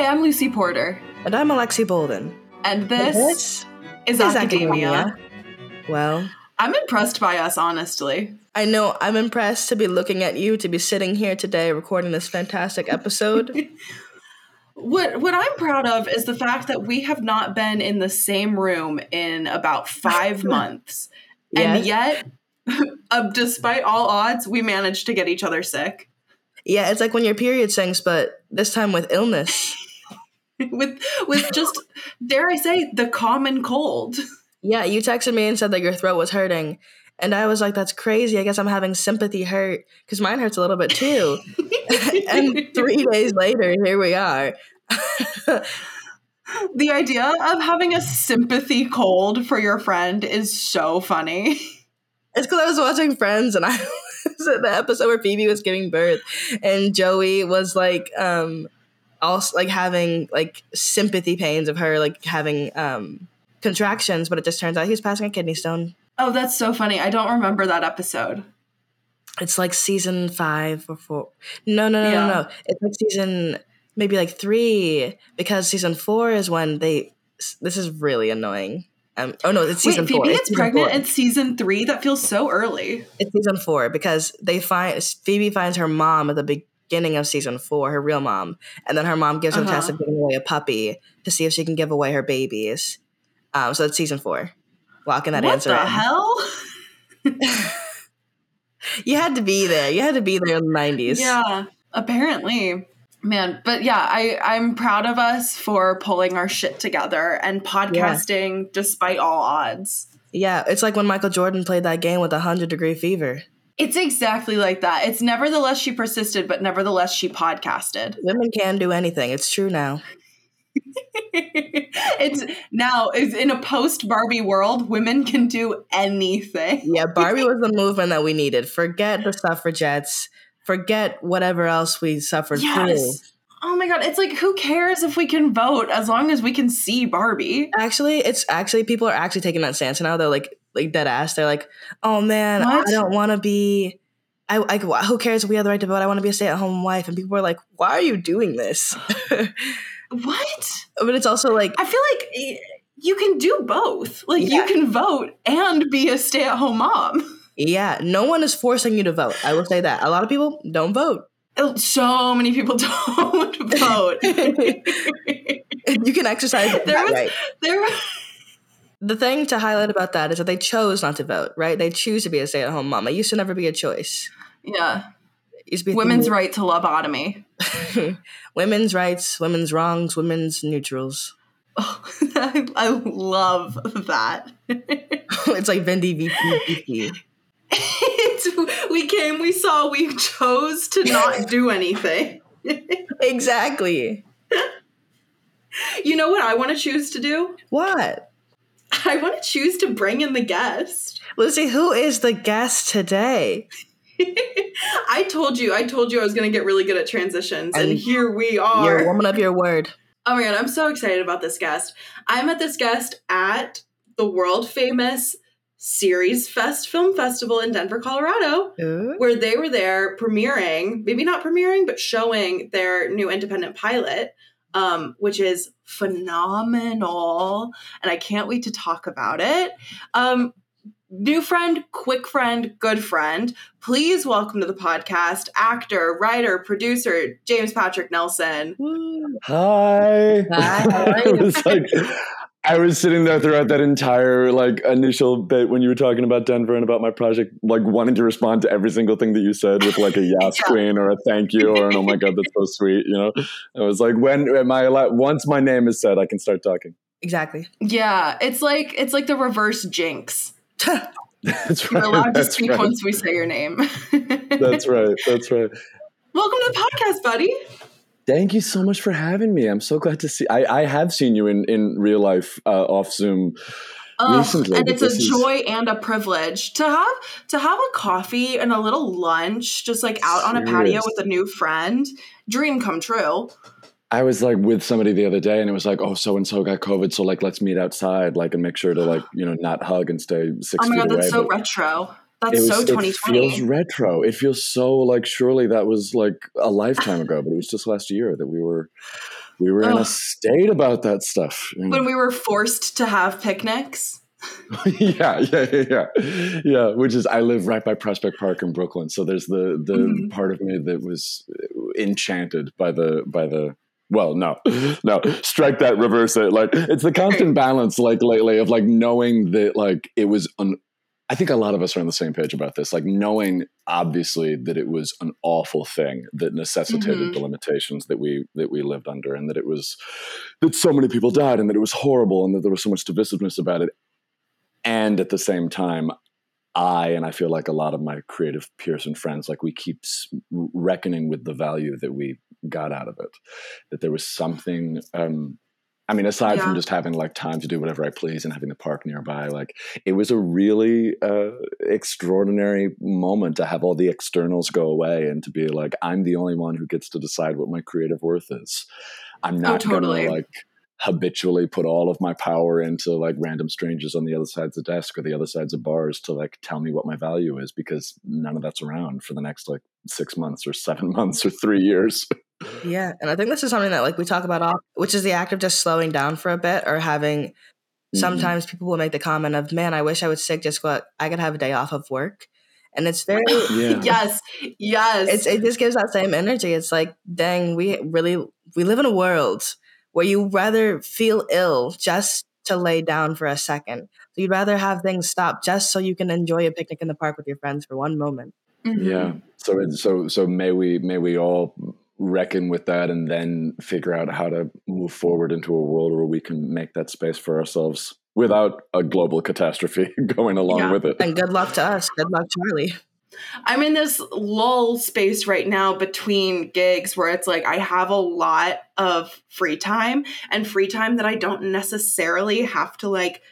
Hi, I'm Lucy Porter. And I'm Alexi Bolden. And this is Academia. Well, I'm impressed by us, honestly. I know. I'm impressed to be looking at you, to be sitting here today recording this fantastic episode. What I'm proud of is the fact that we have not been in the same room in about 5 months. Yes. And yet, despite all odds, we managed to get each other sick. Yeah, it's like when your period sinks, but this time with illness. with just, dare I say, the common cold. Yeah, you texted me and said that your throat was hurting. And I was like, that's crazy. I guess I'm having sympathy hurt because mine hurts a little bit too. And 3 days later, here we are. The idea of having a sympathy cold for your friend is so funny. It's because I was watching Friends and I was at the episode where Phoebe was giving birth and Joey was like, also like having like sympathy pains of her, like having contractions, but it just turns out he was passing a kidney stone. Oh, that's so funny. I don't remember that episode. It's like season 5 or 4. No. It's like season maybe like 3 because season 4 is when they – this is really annoying. It's season 4. Phoebe gets pregnant in season 3? That feels so early. It's season 4 because Phoebe finds her mom at the beginning of season 4, her real mom, and then her mom gives her a test of giving away a puppy to see if she can give away her babies. So that's season 4. Locking that answer in. What the hell? You had to be there. You had to be there in the 90s. Yeah, apparently. Man, but yeah, I'm proud of us for pulling our shit together and podcasting despite all odds. Yeah, it's like when Michael Jordan played that game with 100-degree fever. It's exactly like that. It's nevertheless she persisted, but nevertheless she podcasted. Women can do anything. It's true now. It's in a post Barbie world, women can do anything. Yeah, Barbie was the movement that we needed. Forget the suffragettes. Forget whatever else we suffered through. Oh my God. It's like, who cares if we can vote as long as we can see Barbie? Actually, people are actually taking that stance now. They're like dead ass. They're like, oh man, what? I don't want to be, I who cares if we have the right to vote? I want to be a stay-at-home wife. And people are like, why are you doing this? What? But it's also like, I feel like you can do both. Like you can vote and be a stay-at-home mom. Yeah. No one is forcing you to vote. I will say that. A lot of people don't vote. So many people don't vote. You can exercise that right. The thing to highlight about that is that they chose not to vote, right? They choose to be a stay-at-home mom. It used to never be a choice. Yeah. Women's right to lobotomy. Women's rights, women's wrongs, women's neutrals. Oh, I love that. It's like Vendy VP. We came, we saw, we chose to not do anything. Exactly. You know what I want to choose to do? What? I want to choose to bring in the guest. Lucy, who is the guest today? I told you I was going to get really good at transitions, and here we are. You're warming up your word. Oh my God, I'm so excited about this guest. I met this guest at the world-famous Series Fest Film Festival in Denver, Colorado, where they were there maybe not premiering, but showing their new independent pilot, which is phenomenal, and I can't wait to talk about it. New friend, quick friend, good friend, please welcome to the podcast actor, writer, producer, James Patrick Nelson. Hi. I was sitting there throughout that entire initial bit when you were talking about Denver and about my project, wanting to respond to every single thing that you said with a yes queen or a thank you or an oh my God, that's so sweet, you know? I was like, once my name is said, I can start talking. Exactly. Yeah, it's like the reverse jinx. That's right, you're allowed to speak once we say your name. That's right. Welcome to the podcast, buddy. Thank you so much for having me. I'm so glad to see. I have seen you in real life off Zoom recently, and it's a joy and a privilege to have a coffee and a little lunch, just out on a patio with a new friend. Dream come true. I was with somebody the other day and it was like, oh, so-and-so got COVID. So let's meet outside, and make sure to not hug and stay 6 feet away. Oh my God, that's so retro. That's so 2020. It feels retro. It feels so surely that was a lifetime ago, but it was just last year that we were We were in a state about that stuff. When we were forced to have picnics. Yeah. Which is, I live right by Prospect Park in Brooklyn, so there's the mm-hmm. part of me that was enchanted by the. Well, no, strike that, reverse it. Like, it's the constant balance, like lately, of like knowing that, like, it was I think a lot of us are on the same page about this, like knowing obviously that it was an awful thing that necessitated mm-hmm. the limitations that we lived under, and that it was, that so many people died, and that it was horrible, and that there was so much divisiveness about it. And at the same time, I feel like a lot of my creative peers and friends, like, we keep reckoning with the value that we got out of it, that there was something, aside from just having like time to do whatever I please and having the park nearby, like, it was a really extraordinary moment to have all the externals go away and to be like, I'm the only one who gets to decide what my creative worth is. I'm not gonna like habitually put all of my power into like random strangers on the other sides of the desk or the other sides of bars to like tell me what my value is, because none of that's around for the next like 6 months or 7 months or 3 years. Yeah. And I think this is something that like we talk about often, which is the act of just slowing down for a bit, or having, sometimes people will make the comment of, man, I wish I would sick just go, I could have a day off of work. And it's very yes. It just gives that same energy. It's like, dang, we live in a world where you'd rather feel ill just to lay down for a second. So you'd rather have things stop just so you can enjoy a picnic in the park with your friends for one moment. Mm-hmm. Yeah. So may we all reckon with that, and then figure out how to move forward into a world where we can make that space for ourselves without a global catastrophe going along with it. And good luck to us. Good luck, Charlie. I'm in this lull space right now between gigs where it's like I have a lot of free time that I don't necessarily have to like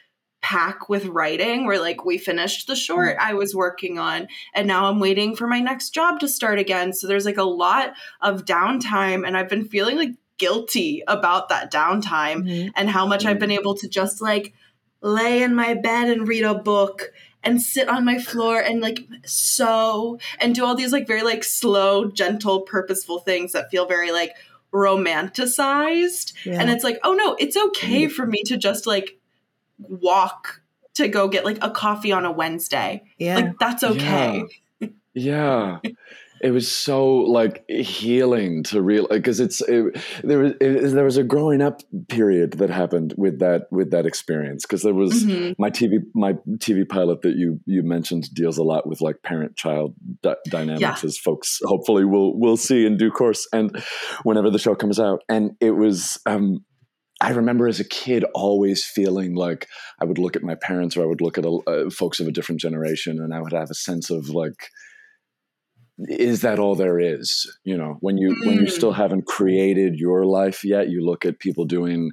pack with writing, where like we finished the short I was working on and now I'm waiting for my next job to start again. So there's like a lot of downtime, and I've been feeling like guilty about that downtime and how much I've been able to just like lay in my bed and read a book and sit on my floor and like sew and do all these like very like slow, gentle, purposeful things that feel very like romanticized. Yeah. And it's like, oh no, it's okay for me to just like walk to go get like a coffee on a Wednesday. Yeah. Like, that's okay. Yeah. It was so like healing to real, because there was a growing up period that happened with that experience, because there was my TV pilot that you mentioned deals a lot with like parent-child dynamics, as folks hopefully will see in due course, and whenever the show comes out. And it was I remember as a kid always feeling like I would look at my parents, or I would look at folks of a different generation, and I would have a sense of like, is that all there is? You know, when you still haven't created your life yet, you look at people doing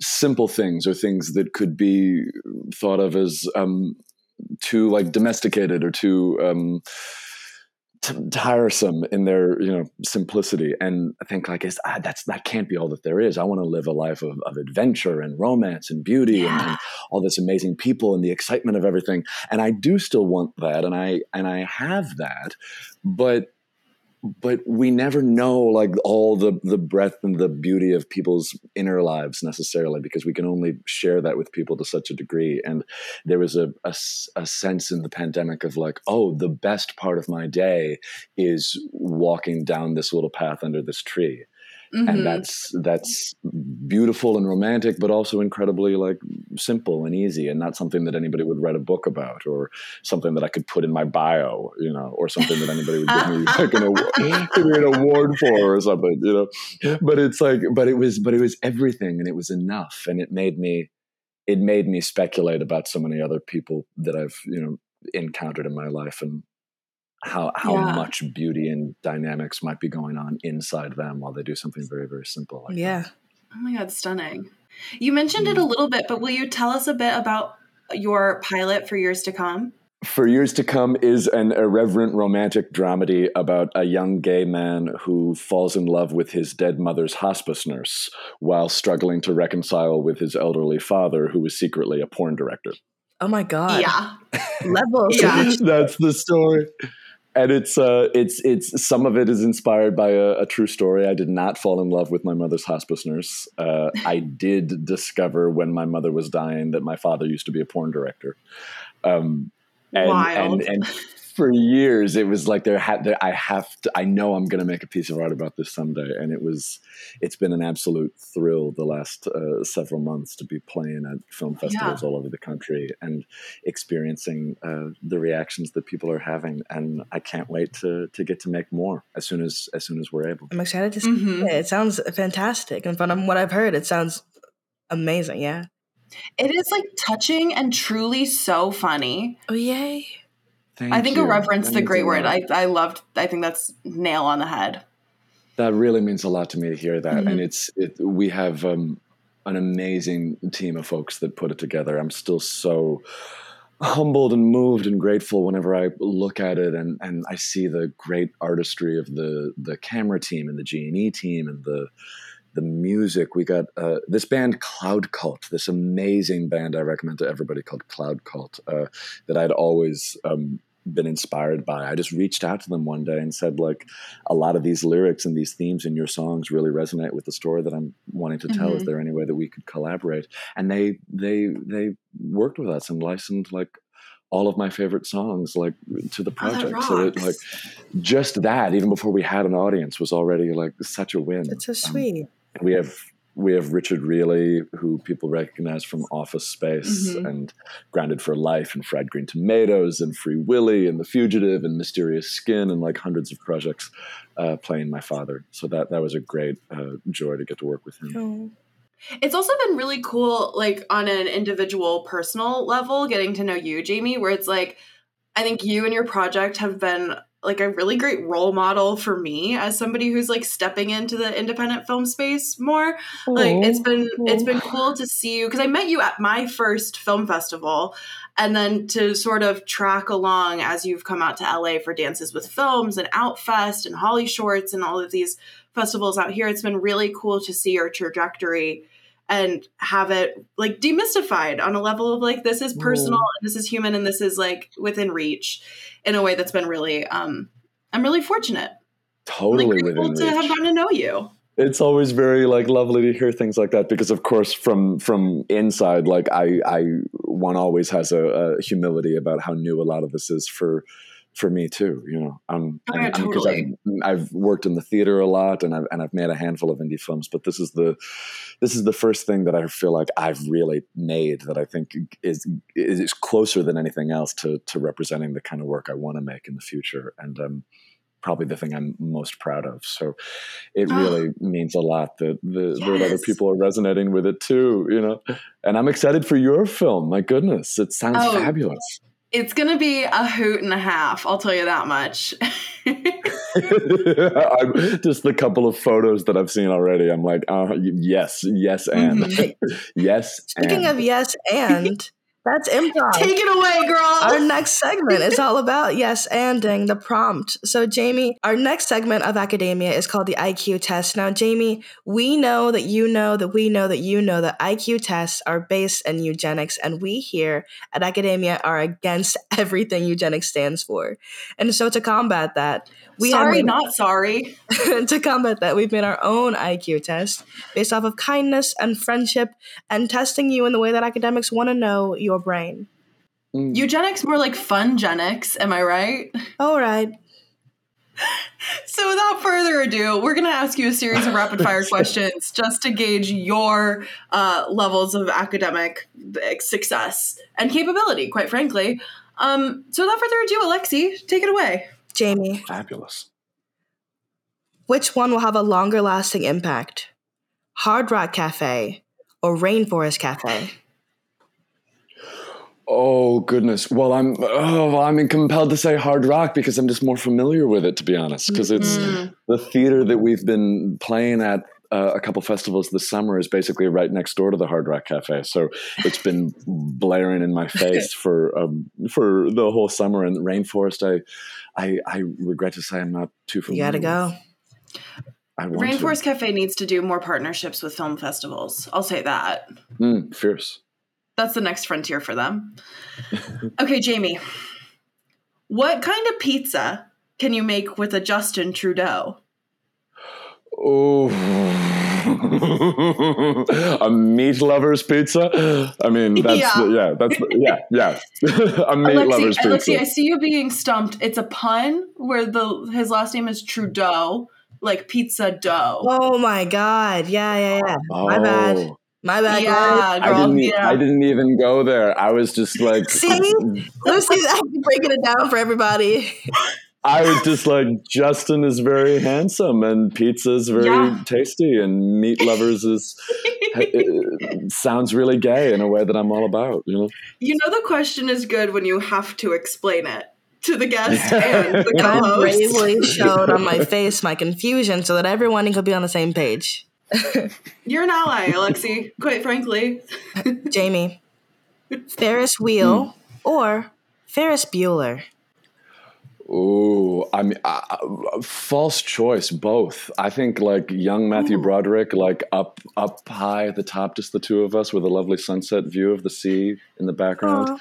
simple things, or things that could be thought of as too like domesticated or too tiresome in their, you know, simplicity. And I think like, that can't be all that there is. I want to live a life of adventure and romance and beauty and all this amazing people and the excitement of everything. And I do still want that. And I have that, but we never know like all the breadth and the beauty of people's inner lives necessarily, because we can only share that with people to such a degree. And there was a sense in the pandemic of like, oh, the best part of my day is walking down this little path under this tree. Mm-hmm. And that's beautiful and romantic, but also incredibly like simple and easy, and not something that anybody would write a book about, or something that I could put in my bio, you know, or something that anybody would give me like an award for or something, you know. But it's like, but it was everything, and it was enough, and it made me speculate about so many other people that I've, you know, encountered in my life, and how much beauty and dynamics might be going on inside them while they do something very, very simple like that. Oh my God, stunning. You mentioned it a little bit, but will you tell us a bit about your pilot, For Years to Come? For Years to Come is an irreverent romantic dramedy about a young gay man who falls in love with his dead mother's hospice nurse while struggling to reconcile with his elderly father, who is secretly a porn director. Oh my God. Yeah. Levels. Yeah. That's the story. And it's some of it is inspired by a true story. I did not fall in love with my mother's hospice nurse. I did discover when my mother was dying that my father used to be a porn director. And for years it was like I know I'm going to make a piece of art about this someday. And it's been an absolute thrill the last several months to be playing at film festivals all over the country and experiencing the reactions that people are having. And I can't wait to get to make more as soon as we're able. I'm excited to see it. It sounds fantastic. And from what I've heard, it sounds amazing. Yeah. It is like touching and truly so funny. Oh, yay. Thank you. I think reverence the great word. I think that's nail on the head. That really means a lot to me to hear that. Mm-hmm. And we have an amazing team of folks that put it together. I'm still so humbled and moved and grateful whenever I look at it and I see the great artistry of the camera team and the G&E team and the music. We got this band Cloud Cult, this amazing band I recommend to everybody called Cloud Cult that I'd always been inspired by. I just reached out to them one day and said, like, a lot of these lyrics and these themes in your songs really resonate with the story that I'm wanting to tell. Is there any way that we could collaborate? And they worked with us and licensed like all of my favorite songs, like, to the project. Oh, so it, like, just that, even before we had an audience, was already like such a win. It's so sweet. We have Richard Reilly, who people recognize from Office Space and Grounded for Life and Fried Green Tomatoes and Free Willy and The Fugitive and Mysterious Skin and like hundreds of projects playing my father. So that was a great joy to get to work with him. Oh. It's also been really cool, like, on an individual personal level, getting to know you, Jamie, where it's like, I think you and your project have been like a really great role model for me as somebody who's like stepping into the independent film space more. Aww. Like, it's been cool to see you, because I met you at my first film festival, and then to sort of track along as you've come out to LA for Dances with Films and Outfest and Holly Shorts and all of these festivals out here. It's been really cool to see your trajectory and have it like demystified on a level of like, this is personal and this is human and this is like within reach in a way that's been really, I'm really fortunate. Totally really within reach. To have gotten to know you. It's always very like lovely to hear things like that, because of course from inside, like I one always has a humility about how new a lot of this is for me too, you know, because I've worked in the theater a lot and I've made a handful of indie films, but this is the first thing that I feel like I've really made that I think is closer than anything else to representing the kind of work I want to make in the future. And, probably the thing I'm most proud of. So it really means a lot that other people are resonating with it too, you know, and I'm excited for your film. My goodness. It sounds fabulous. It's going to be a hoot and a half. I'll tell you that much. Just the couple of photos that I've seen already, I'm like, yes, and yes. Speaking of yes, and that's improv. Take it away, girl. Our next segment is all about yes, anding the prompt. So, Jamie, our next segment of Academia is called the IQ test. Now, Jamie, we know that you know that we know that you know that IQ tests are based in eugenics, and we here at Academia are against everything eugenics stands for. And so to combat that, we've made our own IQ test based off of kindness and friendship and testing you in the way that academics want to know your brain. Eugenics, more like fungenics, am I right? All right. So without further ado, we're going to ask you a series of rapid fire questions just to gauge your levels of academic success and capability, quite frankly. So without further ado, Alexi, take it away. Jamie. Fabulous. Which one will have a longer lasting impact? Hard Rock Cafe or Rainforest Cafe? Oh, goodness. Well, I'm compelled to say Hard Rock because I'm just more familiar with it, to be honest, because it's the theater that we've been playing at a couple festivals this summer is basically right next door to the Hard Rock Cafe. So it's been blaring in my face for the whole summer. And Rainforest, I regret to say I'm not too familiar. You gotta go. Rainforest Cafe needs to do more partnerships with film festivals. I'll say that. Fierce. That's the next frontier for them. Okay, Jamie, what kind of pizza can you make with a Justin Trudeau? Oh, a meat lover's pizza. I mean, a meat lover's pizza. Alexi, I see you being stumped. It's a pun where his last name is Trudeau, like pizza dough. Oh my god! Yeah. Oh. My bad. Yeah, girl. I didn't even go there. I was just like, see, Lucy, I'm breaking it down for everybody. I was just like, Justin is very handsome and pizza is very tasty and meat lovers is sounds really gay in a way that I'm all about, you know? You know the question is good when you have to explain it to the guest and the co-host. I bravely showed on my face my confusion so that everyone could be on the same page. You're an ally, Alexi, quite frankly. Jamie, Ferris Wheel or Ferris Bueller? Oh, I mean, false choice, both. I think like young Matthew Broderick, like up high at the top, just the two of us with a lovely sunset view of the sea in the background. Aww.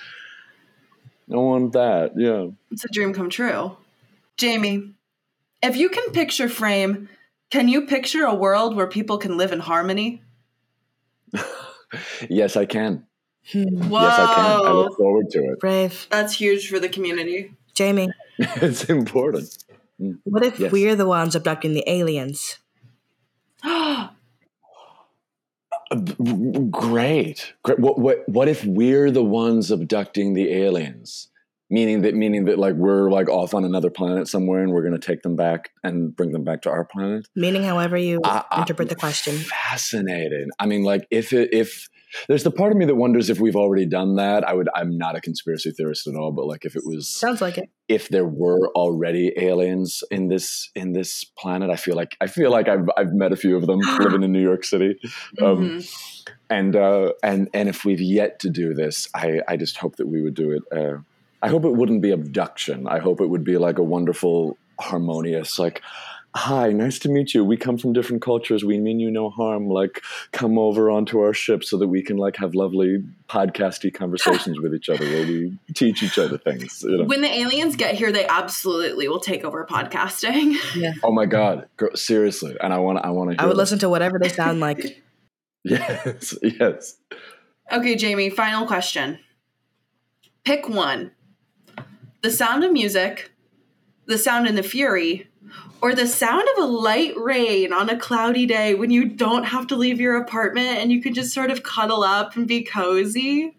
I want that, yeah. It's a dream come true. Jamie, if you can picture frame, can you picture a world where people can live in harmony? Yes, I can. Whoa. Yes, I can. I look forward to it. Brave. That's huge for the community. Jamie. It's important. What if we're the ones abducting the aliens? Great. What if we're the ones abducting the aliens? Meaning that like we're like off on another planet somewhere and we're going to take them back and bring them back to our planet? Meaning however you interpret the question. Fascinating. I mean, like if there's the part of me that wonders if we've already done that. I'm not a conspiracy theorist at all, but like if it was, sounds like it. If there were already aliens in this planet, I feel like I've met a few of them living in New York City, and if we've yet to do this, I just hope that we would do it. I hope it wouldn't be abduction. I hope it would be like a wonderful, harmonious like. Hi, nice to meet you. We come from different cultures. We mean you no harm. Like, come over onto our ship so that we can like have lovely podcasty conversations with each other where we teach each other things. You know? When the aliens get here, they absolutely will take over podcasting. Yeah. Oh my god, girl, seriously. And I want to. I would listen to whatever they sound like. Yes. Okay, Jamie. Final question. Pick one: The Sound of Music, The Sound and the Fury, or the sound of a light rain on a cloudy day when you don't have to leave your apartment and you can just sort of cuddle up and be cozy.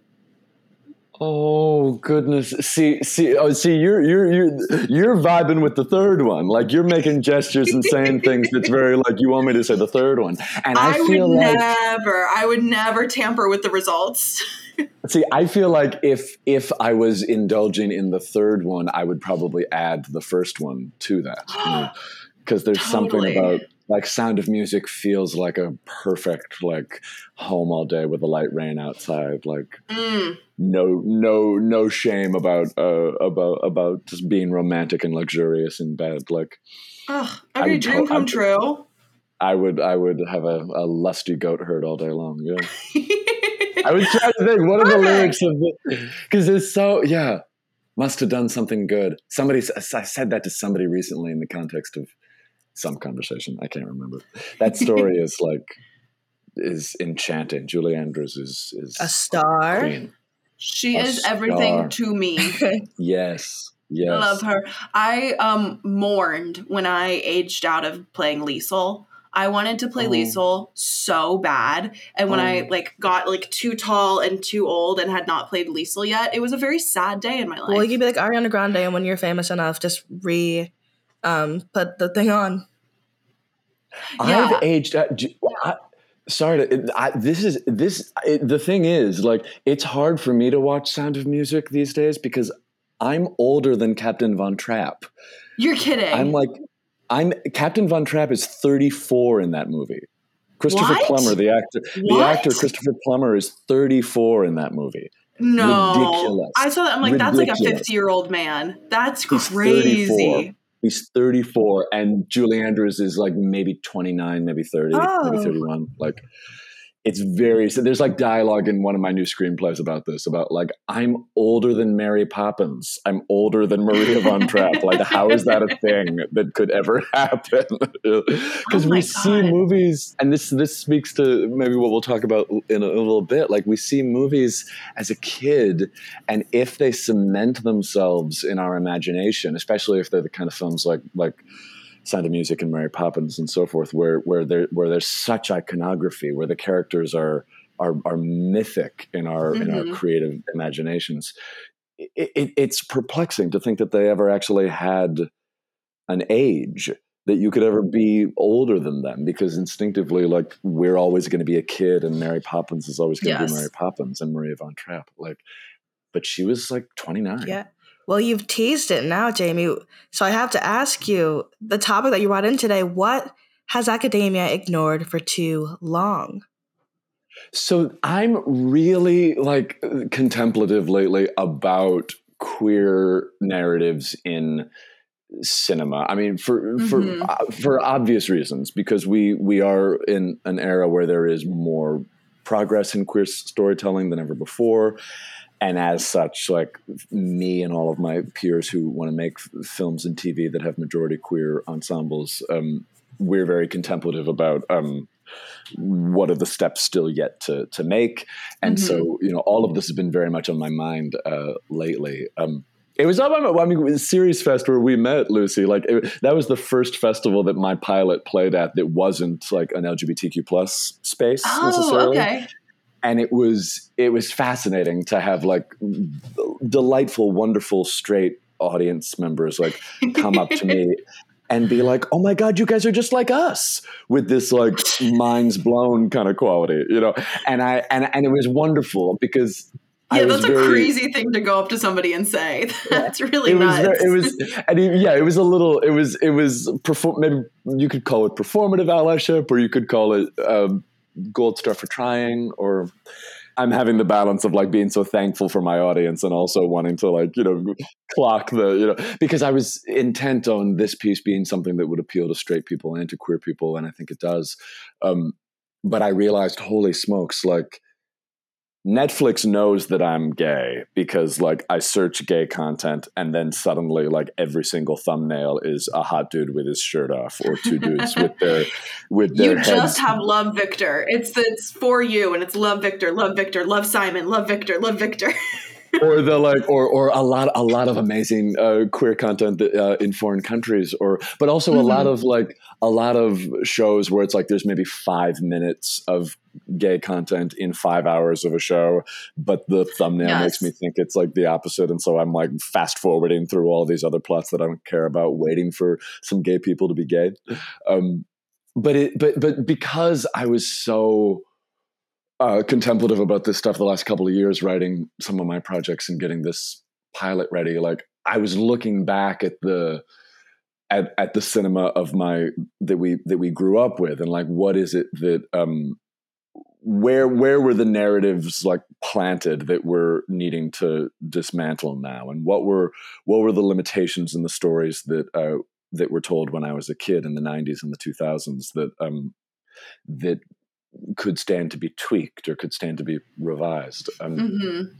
Oh goodness! See, you're vibing with the third one. Like you're making gestures and saying things that's very like you want me to say the third one. And I would never tamper with the results. See, I feel like if I was indulging in the third one, I would probably add the first one to that, because there's something about. Like Sound of Music feels like a perfect like home all day with a light rain outside. Like no shame about just being romantic and luxurious in bed. Like every dream come true. I would have a lusty goat herd all day long. Yeah, I was trying to think what are the lyrics of this because it's so yeah. Must have done something good. I said that to somebody recently in the context of. Some conversation. I can't remember. That story is enchanting. Julie Andrews is a star. Queen. She is star. Everything to me. Yes. I love her. I mourned when I aged out of playing Liesl. I wanted to play Liesl so bad. And when I got too tall and too old and had not played Liesl yet, it was a very sad day in my life. Well, you'd be like Ariana Grande, and when you're famous enough, just put the thing on. Yeah. I've aged out. The thing is, like, it's hard for me to watch Sound of Music these days because I'm older than Captain Von Trapp. You're kidding. Captain Von Trapp is 34 in that movie. Christopher Plummer, the actor. What? The actor Christopher Plummer is 34 in that movie. No. Ridiculous. I saw that. I'm like, that's like a 50-year-old man. That's crazy. He's 34. He's 34, and Julie Andrews is maybe 29, maybe 30, maybe 31. Like, It's very, so there's like dialogue in one of my new screenplays about this, about like, I'm older than Mary Poppins. I'm older than Maria von Trapp. Like, how is that a thing that could ever happen? Because we see movies, and this speaks to maybe what we'll talk about in a little bit. Like, we see movies as a kid, and if they cement themselves in our imagination, especially if they're the kind of films like Sound of Music and Mary Poppins and so forth, where there's such iconography, where the characters are mythic in our mm-hmm. in our creative imaginations. It's perplexing to think that they ever actually had an age, that you could ever be older than them, because instinctively, like, we're always going to be a kid, and Mary Poppins is always going to yes. be Mary Poppins and Maria von Trapp. Like, but she was like 29. Yeah. Well, you've teased it now, Jamie. So I have to ask you, the topic that you brought in today, what has Academia ignored for too long? So I'm really like contemplative lately about queer narratives in cinema. I mean, for obvious reasons, because we are in an era where there is more progress in queer storytelling than ever before. And as such, like, me and all of my peers who want to make films and TV that have majority queer ensembles, we're very contemplative about what are the steps still yet to make. And mm-hmm. so, you know, all of this has been very much on my mind lately. It was all about, I mean, Series Fest, where we met, Lucy. Like, that was the first festival that my pilot played at that wasn't like an LGBTQ plus space necessarily. Okay. And it was fascinating to have like delightful, wonderful, straight audience members like come up to me and be like, "Oh my God, you guys are just like us," with this like minds blown kind of quality, you know. And it was wonderful because. Yeah, that's a crazy thing to go up to somebody and say. That's really nuts. Maybe you could call it performative allyship, or you could call it gold star for trying, or I'm having the balance of like being so thankful for my audience and also wanting to like, you know, clock the, you know, because I was intent on this piece being something that would appeal to straight people and to queer people. And I think it does. But I realized, holy smokes, like, Netflix knows that I'm gay because, like, I search gay content and then suddenly, like, every single thumbnail is a hot dude with his shirt off or two dudes with their heads. You just have Love, Victor. It's for you, and it's Love, Victor, Love, Victor, Love, Simon, Love, Victor, Love, Victor. Or the like, or a lot of amazing queer content that, in foreign countries, but also mm-hmm. a lot of shows where it's like there's maybe 5 minutes of gay content in 5 hours of a show, but the thumbnail yes. makes me think it's like the opposite, and so I'm like fast forwarding through all these other plots that I don't care about, waiting for some gay people to be gay. But because I was so. Contemplative about this stuff the last couple of years, writing some of my projects and getting this pilot ready. Like, I was looking back at the cinema of that we grew up with, and like, what is it that where were the narratives like planted that we're needing to dismantle now, and what were the limitations in the stories that were told when I was a kid in the 90s and the 2000s that could stand to be tweaked or could stand to be revised. Mm-hmm.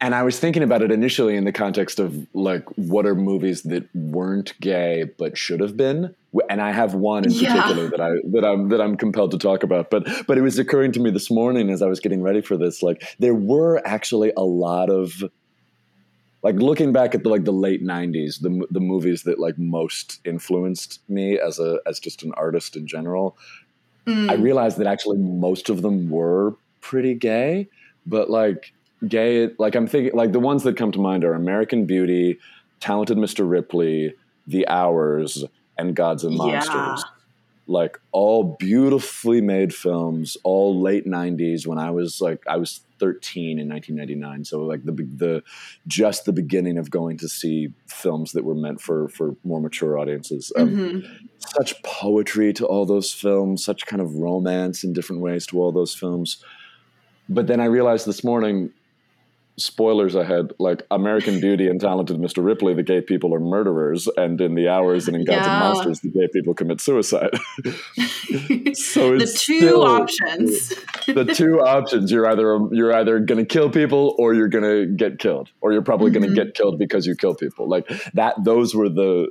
And I was thinking about it initially in the context of like, what are movies that weren't gay but should have been? And I have one in particular that I'm compelled to talk about. But it was occurring to me this morning as I was getting ready for this, like, there were actually a lot of like, looking back at the late 90s, the movies that like most influenced me as just an artist in general. I realized that actually most of them were pretty gay, but like gay, like I'm thinking, like the ones that come to mind are American Beauty, Talented Mr. Ripley, The Hours, and Gods and Monsters. Yeah. Like, all beautifully made films, all late 90s when I was 13 in 1999. So like the just the beginning of going to see films that were meant for more mature audiences. Mm-hmm. Such poetry to all those films, such kind of romance in different ways to all those films. But then I realized this morning spoilers ahead, like American Beauty and Talented Mr. Ripley, the gay people are murderers, and in The Hours and in Gods and Monsters, the gay people commit suicide. So it's the two options. The two options. You're either going to kill people, or you're going to get killed, or you're probably going to get killed because you kill people. Like that. Those were the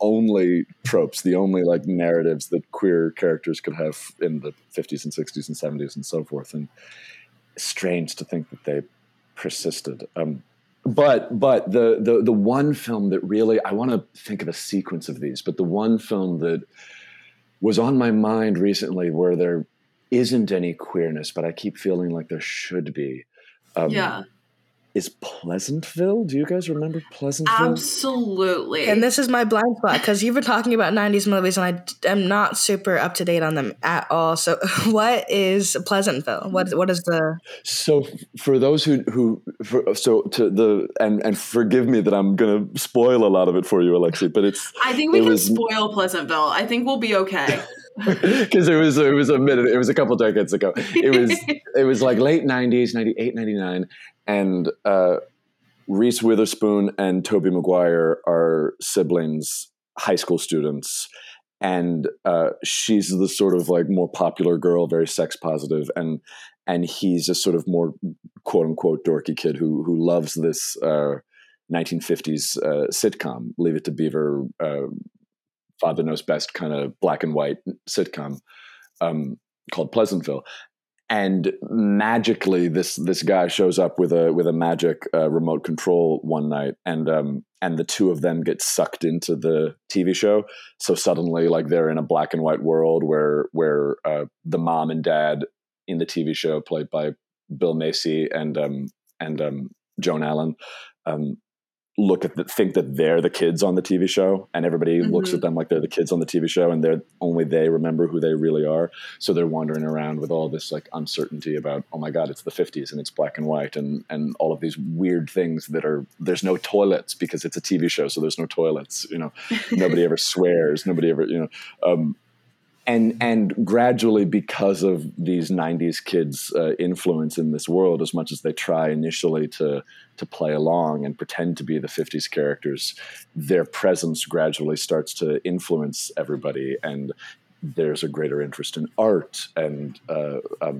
only tropes, the only like narratives that queer characters could have in the 50s and 60s and 70s and so forth. And strange to think that they persisted. But the one film that really, I want to think of a sequence of these, but the one film that was on my mind recently where there isn't any queerness, but I keep feeling like there should be, is Pleasantville. Do you guys remember Pleasantville? Absolutely. And this is my blind spot, because you were talking about 90s movies and I am not super up to date on them at all. So what is Pleasantville? What is the... So for those who forgive me that I'm going to spoil a lot of it for you, Alexi, but it's... I think we can spoil Pleasantville. I think we'll be okay. Because it was a couple decades ago. It was like late 90s, 98, 99. And Reese Witherspoon and Tobey Maguire are siblings, high school students. And she's the sort of like more popular girl, very sex positive. And he's a sort of more quote unquote dorky kid who loves this 1950s sitcom, Leave It to Beaver, Father Knows Best kind of black and white sitcom called Pleasantville. And magically, this guy shows up with a magic remote control one night, and the two of them get sucked into the TV show. So suddenly, like they're in a black and white world where the mom and dad in the TV show, played by Bill Macy and Joan Allen, think that they're the kids on the TV show, and everybody looks at them like they're the kids on the TV show, and they remember who they really are. So they're wandering around with all this like uncertainty about, oh my God, it's the 50s and it's black and white and all of these weird things that are, there's no toilets because it's a TV show. So there's no toilets, you know, nobody ever swears, nobody ever, you know, and gradually, because of these 90s kids' influence in this world, as much as they try initially to play along and pretend to be the 50s characters, their presence gradually starts to influence everybody. And there's a greater interest in art. And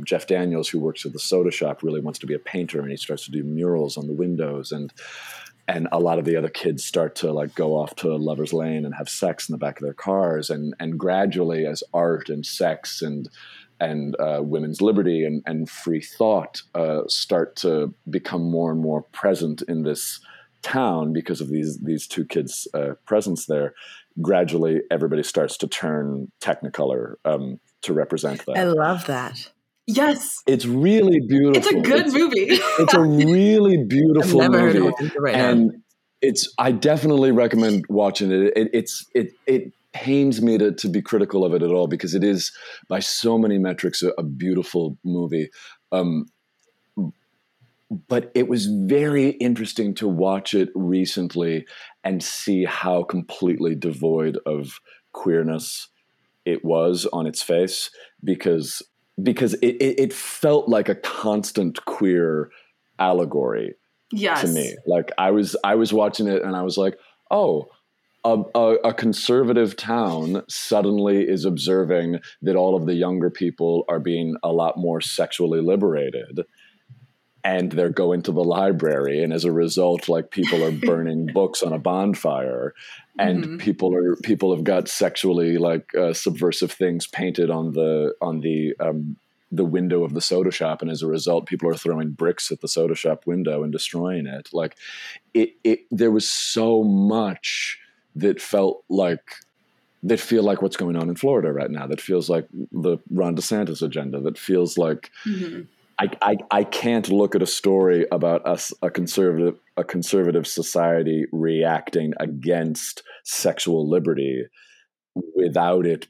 Jeff Daniels, who works at the soda shop, really wants to be a painter, and he starts to do murals on the windows. And a lot of the other kids start to like go off to Lover's Lane and have sex in the back of their cars. And gradually, as art and sex and women's liberty and free thought start to become more and more present in this town because of these two kids' presence there, gradually everybody starts to turn Technicolor to represent that. I love that. Yes. It's really beautiful. It's a good movie. It's a really beautiful movie. And I definitely recommend watching it. It pains me to be critical of it at all, because it is, by so many metrics, a beautiful movie. But it was very interesting to watch it recently and see how completely devoid of queerness it was on its face, because it felt like a constant queer allegory to me. Like I was watching it and I was like, oh, a conservative town suddenly is observing that all of the younger people are being a lot more sexually liberated, and they're going to the library, and as a result, like people are burning books on a bonfire, and people have got sexually like subversive things painted on the window of the soda shop, and as a result, people are throwing bricks at the soda shop window and destroying it. Like there was so much that felt like, that feel like what's going on in Florida right now. That feels like the Ron DeSantis agenda. That feels like. I can't look at a story about us, a conservative society reacting against sexual liberty without it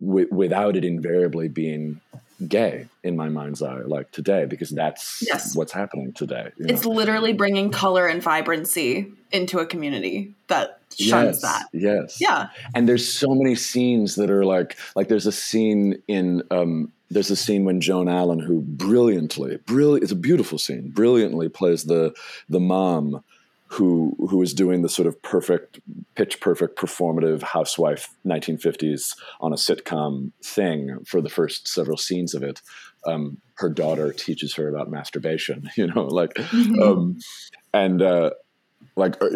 invariably being gay in my mind's eye, like today, because that's what's happening today. It's literally bringing color and vibrancy into a community that shuns that. Yes. Yeah. And there's so many scenes that are like there's a scene in There's a scene when Joan Allen, who brilliantly, it's a beautiful scene, brilliantly plays the mom who is doing the sort of pitch perfect performative housewife 1950s on a sitcom thing for the first several scenes of it. Her daughter teaches her about masturbation,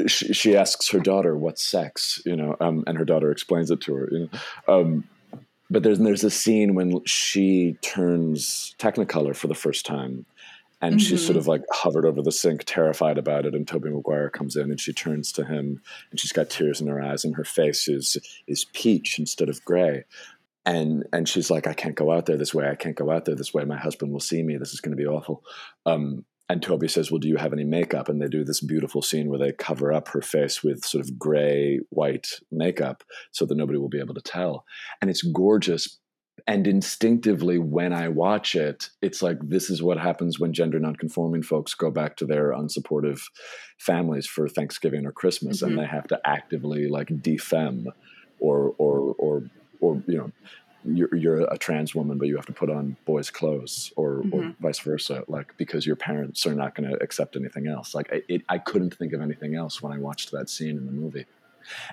she asks her daughter, what's sex, and her daughter explains it to her, But there's a scene when she turns Technicolor for the first time, and she's sort of like hovered over the sink, terrified about it. And Tobey Maguire comes in, and she turns to him, and she's got tears in her eyes, and her face is peach instead of gray. And she's like, I can't go out there this way. I can't go out there this way. My husband will see me. This is going to be awful. And Toby says, well, do you have any makeup? And they do this beautiful scene where they cover up her face with sort of gray, white makeup so that nobody will be able to tell. And it's gorgeous. And instinctively, when I watch it, it's like, this is what happens when gender nonconforming folks go back to their unsupportive families for Thanksgiving or Christmas, and they have to actively like defemme or you're a trans woman, but you have to put on boys' clothes, or vice versa, like, because your parents are not going to accept anything else. Like, I couldn't think of anything else when I watched that scene in the movie.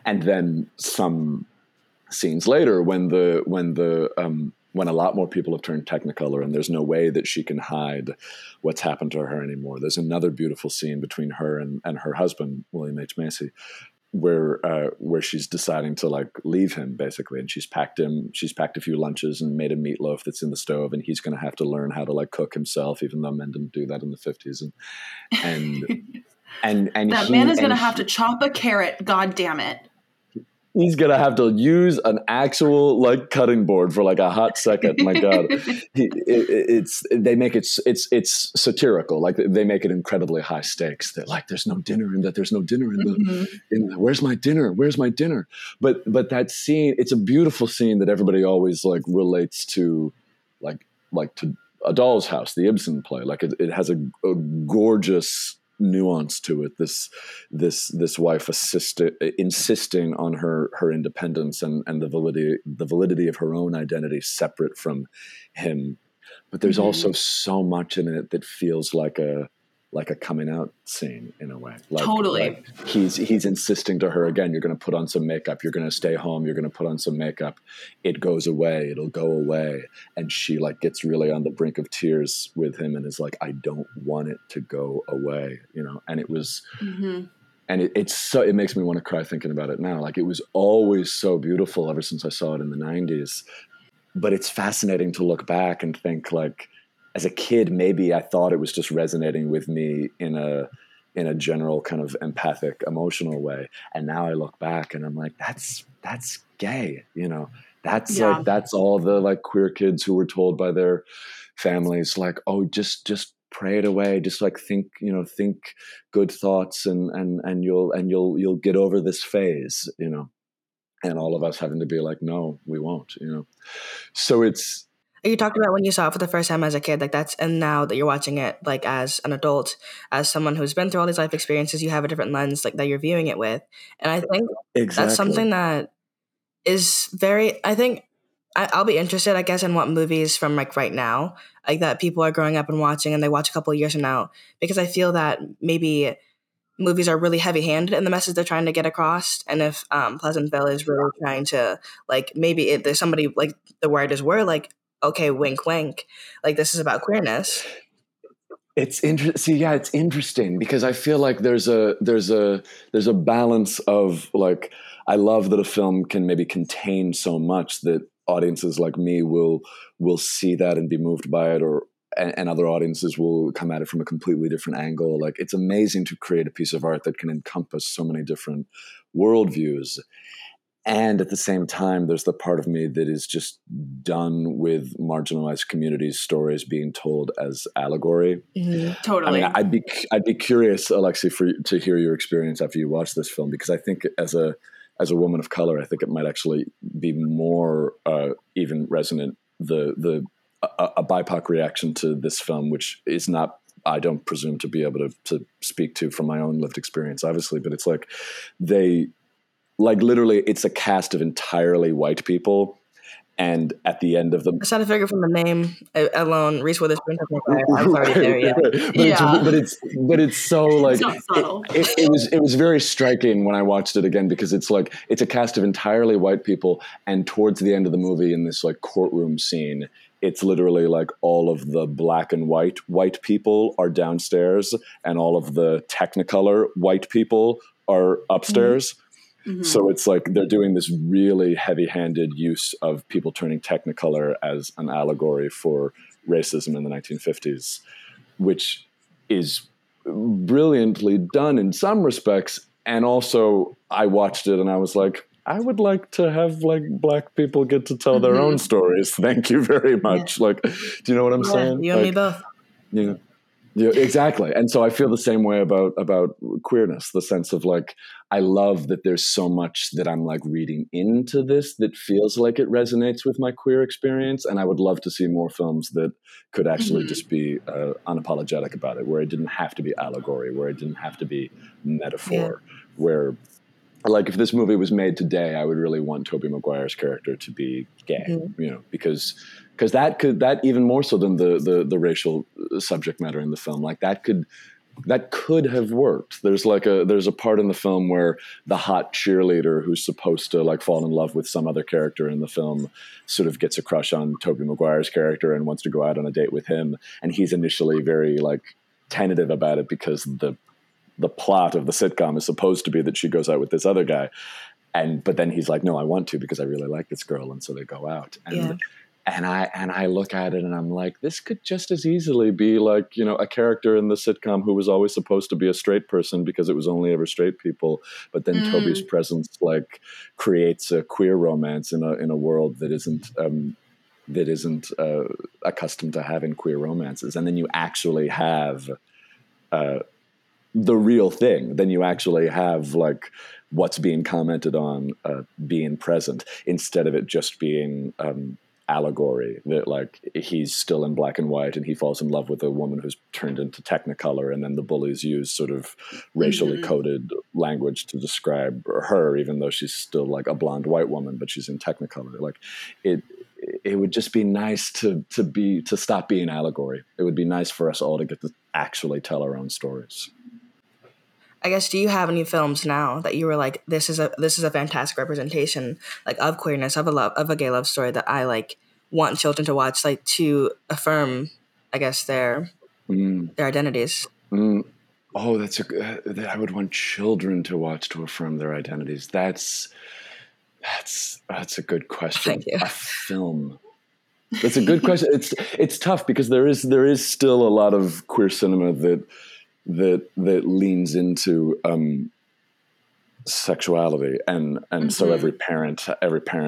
And then some scenes later, when a lot more people have turned Technicolor, and there's no way that she can hide what's happened to her anymore. There's another beautiful scene between her and her husband, William H. Macy, where she's deciding to like leave him basically, and she's packed a few lunches and made a meatloaf that's in the stove, and he's going to have to learn how to like cook himself, even though men didn't do that in the 50s, and that man is going to have to chop a carrot, god damn it. He's going to have to use an actual like cutting board for like a hot second. My God. It's satirical. Like, they make it incredibly high stakes. They're like, there's no dinner in that. There's no dinner in the, where's my dinner? Where's my dinner? But that scene, it's a beautiful scene that everybody always like relates to, like to A Doll's House, the Ibsen play. Like it has a gorgeous nuance to it, this wife insisting on her independence and the validity of her own identity separate from him. But there's also so much in it that feels like a coming out scene in a way. Like, totally. Like he's insisting to her again, you're going to put on some makeup. You're going to stay home. You're going to put on some makeup. It goes away. It'll go away. And she like gets really on the brink of tears with him and is like, I don't want it to go away, And it was, and it makes me want to cry thinking about it now. Like, it was always so beautiful ever since I saw it in the 90s, but it's fascinating to look back and think like, as a kid, maybe I thought it was just resonating with me in a general kind of empathic, emotional way. And now I look back and I'm like, that's gay, Like, that's all the like queer kids who were told by their families, like, oh, just pray it away, just like think good thoughts and you'll get over this phase, And all of us having to be like, no, we won't, So it's. You talked about when you saw it for the first time as a kid, like that's, and now that you're watching it, like as an adult, as someone who's been through all these life experiences, you have a different lens, like that you're viewing it with. And I think that's something that is very, I think I'll be interested, I guess, in what movies from like right now, like that people are growing up and watching and they watch a couple of years from now, because I feel that maybe movies are really heavy-handed in the message they're trying to get across. And if Pleasantville is really trying to like, maybe there's somebody like the word is we're like, okay, wink, wink. Like, this is about queerness. It's interesting. Yeah, it's interesting because I feel like there's a balance of like, I love that a film can maybe contain so much that audiences like me will see that and be moved by it, and other audiences will come at it from a completely different angle. Like, it's amazing to create a piece of art that can encompass so many different worldviews. And at the same time, there's the part of me that is just done with marginalized communities' stories being told as allegory. Mm-hmm. Totally. I mean, I'd be curious, Alexi, to hear your experience after you watch this film, because I think as a woman of color, I think it might actually be more even resonant, a BIPOC reaction to this film, which is not, I don't presume to be able to speak to from my own lived experience, obviously, but it's like Like literally it's a cast of entirely white people And at the end of the... I was trying to figure from the name alone, Reese Witherspoon. I was already there, yeah. But it's so like... It was very striking when I watched it again, because it's like, it's a cast of entirely white people, and towards the end of the movie in this like courtroom scene, it's literally like all of the black and white people are downstairs and all of the Technicolor white people are upstairs. Mm-hmm. Mm-hmm. So it's like they're doing this really heavy-handed use of people turning Technicolor as an allegory for racism in the 1950s, which is brilliantly done in some respects. And also I watched it and I was like, I would like to have like black people get to tell their own stories. Thank you very much. Yeah. Like, do you know what I'm saying? You and me both. Yeah. Yeah, exactly. And so I feel the same way about queerness, the sense of like, I love that there's so much that I'm like reading into this that feels like it resonates with my queer experience. And I would love to see more films that could actually just be unapologetic about it, where it didn't have to be allegory, where it didn't have to be metaphor, where like if this movie was made today, I would really want Tobey Maguire's character to be gay, you know, because that even more so than the racial subject matter in the film, like that could have worked. There's a part in the film where the hot cheerleader who's supposed to like fall in love with some other character in the film sort of gets a crush on Tobey Maguire's character and wants to go out on a date with him, and he's initially very like tentative about it because the plot of the sitcom is supposed to be that she goes out with this other guy, but then he's like, no, I want to because I really like this girl, and so they go out And I look at it and I'm like, this could just as easily be like, you know, a character in the sitcom who was always supposed to be a straight person because it was only ever straight people. But then Toby's presence like creates a queer romance in a world that isn't accustomed to having queer romances. And then you actually have the real thing. Then you actually have like what's being commented on being present, instead of it just being allegory that like he's still in black and white and he falls in love with a woman who's turned into Technicolor, and then the bullies use sort of racially coded language to describe her, even though she's still like a blonde white woman, but she's in Technicolor. Like it would just be nice to stop being allegory. It would be nice for us all to get to actually tell our own stories. I guess, do you have any films now that you were like, this is a fantastic representation like of queerness, of a gay love story that I like want children to watch, like to affirm, I guess, their identities? Oh, that's that I would want children to watch to affirm their identities. That's a good question. Thank you. A film. That's a good question. It's tough because there is still a lot of queer cinema that leans into sexuality, and so every parent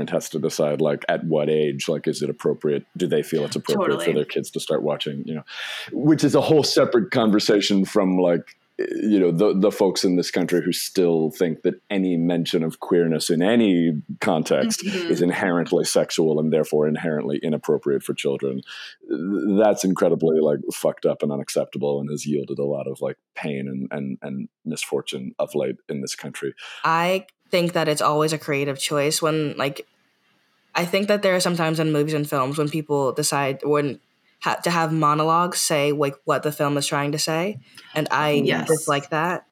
has to decide like at what age, like is it appropriate, do they feel it's appropriate for their kids to start watching, you know, which is a whole separate conversation from like, you know, the folks in this country who still think that any mention of queerness in any context is inherently sexual and therefore inherently inappropriate for children. That's incredibly like fucked up and unacceptable, and has yielded a lot of like pain and misfortune of late in this country. I think that it's always a creative choice when like, I think that there are sometimes in movies and films when people decide to have monologues say like what the film is trying to say, and I dislike that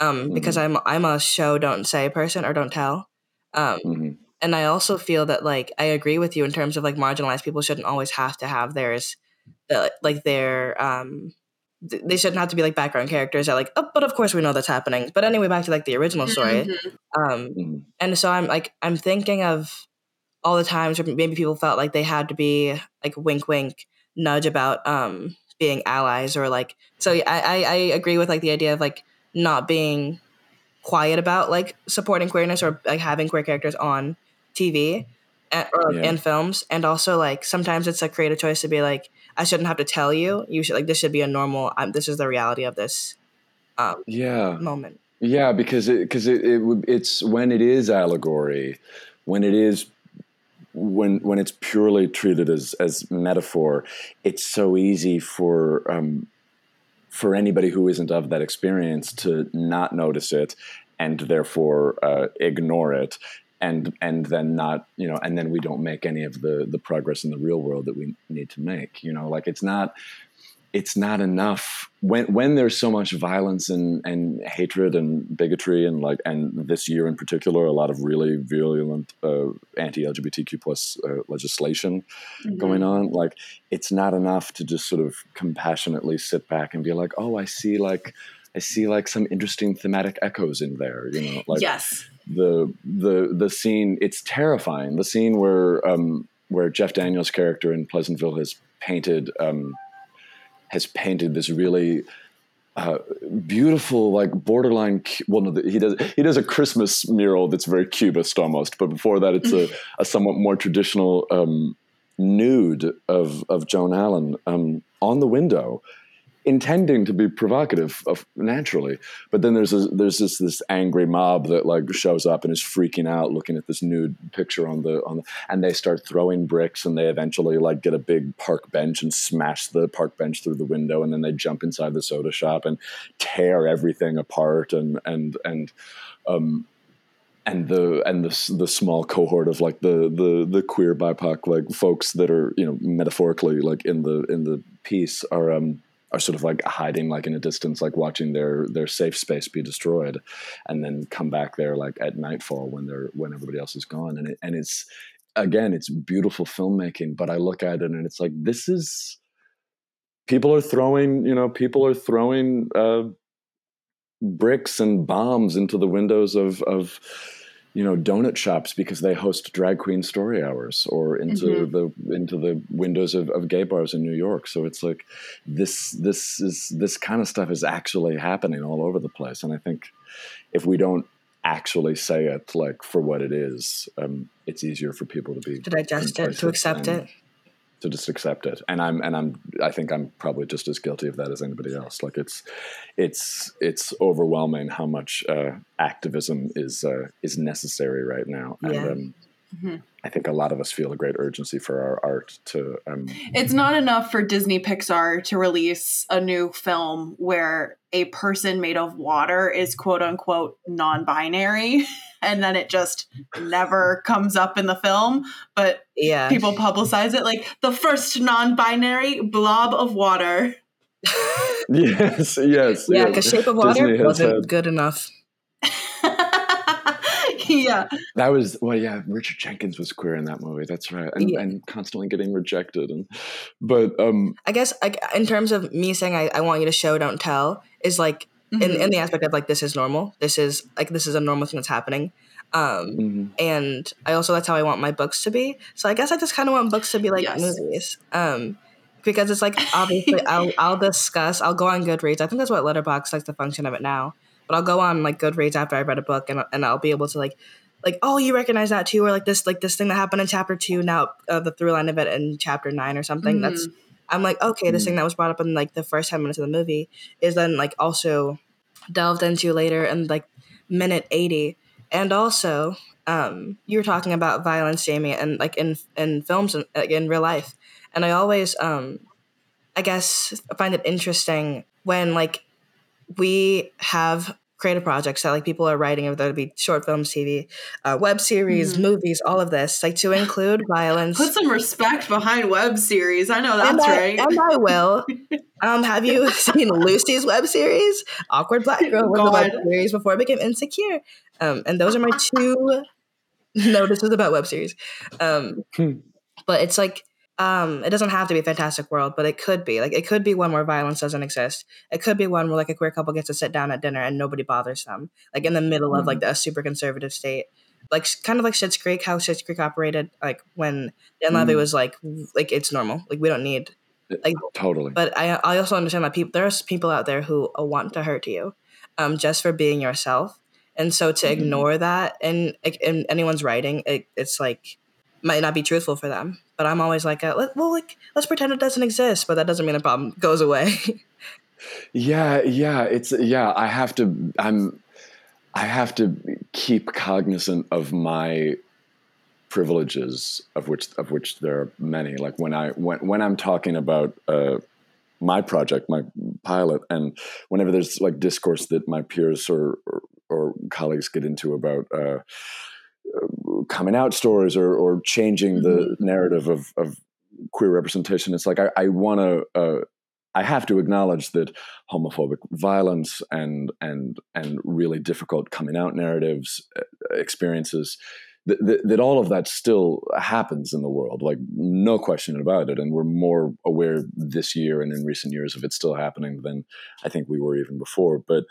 because I'm a show don't say person, or don't tell, and I also feel that like I agree with you in terms of like marginalized people shouldn't always have to have theirs, like their they shouldn't have to be like background characters that like, oh, but of course we know that's happening, but anyway, back to like the original story. And so I'm thinking of all the times where maybe people felt like they had to be like wink wink nudge about being allies, or like, so I agree with like the idea of like not being quiet about like supporting queerness or like having queer characters on TV and films, and also like sometimes it's a creative choice to be like, I shouldn't have to tell you, you should, like this should be a normal, this is the reality of this moment. Yeah, because it's when it is allegory, when it's purely treated as metaphor, it's so easy for anybody who isn't of that experience to not notice it and therefore ignore it, and then not, you know, and then we don't make any of the progress in the real world that we need to make, you know, like it's not enough when there's so much violence and hatred and bigotry and like, and this year in particular, a lot of really virulent anti-LGBTQ plus legislation mm-hmm. going on. Like, it's not enough to just sort of compassionately sit back and be like, oh, I see some interesting thematic echoes in there, you know, like yes. the scene, it's terrifying. The scene where Jeff Daniels' character in Pleasantville has painted this really beautiful, like borderline. He does a Christmas mural that's very Cubist almost, but before that, it's a somewhat more traditional nude of Joan Allen on the window, intending to be provocative, naturally. But then there's this angry mob that like shows up and is freaking out, looking at this nude picture on the, and they start throwing bricks, and they eventually like get a big park bench and smash the park bench through the window, and then they jump inside the soda shop and tear everything apart, and the small cohort of like the queer BIPOC like folks that are, you know, metaphorically like in the piece are sort of like hiding like in a distance, like watching their safe space be destroyed, and then come back there like at nightfall when everybody else is gone. And it's again, it's beautiful filmmaking, but I look at it and it's like, this is, people are throwing bricks and bombs into the windows of, you know, donut shops because they host drag queen story hours, or into the windows of gay bars in New York. So it's like this kind of stuff is actually happening all over the place. And I think if we don't actually say it like for what it is, it's easier for people to be to digest it, to accept it. To just accept it. And I think I'm probably just as guilty of that as anybody else. Like it's overwhelming how much activism is necessary right now. Yeah. And I think a lot of us feel a great urgency for our art to it's not enough for Disney Pixar to release a new film where a person made of water is quote unquote non-binary and then it just never comes up in the film, but yeah, people publicize it like the first non-binary blob of water. yes. Yeah, because Shape of Water wasn't good enough. Yeah, that was Richard Jenkins was queer in that movie. That's right, and constantly getting rejected. But I guess like in terms of me saying I want you to show, don't tell is like in the aspect of like this is normal. This is a normal thing that's happening. And I also that's how I want my books to be. So I guess I just kind of want books to be like movies. Because it's like obviously I'll go on Goodreads. I think that's what Letterboxd likes the function of it now. But I'll go on like Goodreads after I read a book, and I'll be able to like oh, you recognize that too, or like this thing that happened in chapter 2 now the through line of it in chapter 9 or something. That's I'm like okay, this thing that was brought up in like the first 10 minutes of the movie is then like also delved into later in like minute 80. And also you were talking about violence, Jamie, and like in films and like, in real life. And I always I guess find it interesting when like we have creative projects that like people are writing, whether it be short films, TV, web series, movies, all of this, like to include violence. Put some respect behind web series. I know that's right. And I will. Have you seen Lucy's web series? Awkward Black Girl was a web series before it became Insecure. And those are my two notices about web series. But it's like, it doesn't have to be a fantastic world, but it could be. Like, it could be one where violence doesn't exist. It could be one where, like, a queer couple gets to sit down at dinner and nobody bothers them. Like, in the middle of, like, a super conservative state. Like, kind of like Schitt's Creek, how Schitt's Creek operated, like, when Dan Levy was like, it's normal. Like, we don't need, like... Totally. But I also understand that people, there's people out there who want to hurt you just for being yourself. And so to ignore that in anyone's writing, it's, like... might not be truthful for them, but I'm always like, let's pretend it doesn't exist, but that doesn't mean the problem goes away. I have to keep cognizant of my privileges, of which there are many. Like when I'm talking about my project, my pilot, and whenever there's like discourse that my peers or colleagues get into about coming out stories or changing mm-hmm. the narrative of queer representation. It's like I want to I have to acknowledge that homophobic violence and really difficult coming out narratives, experiences, that all of that still happens in the world, like no question about it. And we're more aware this year and in recent years of it still happening than I think we were even before. But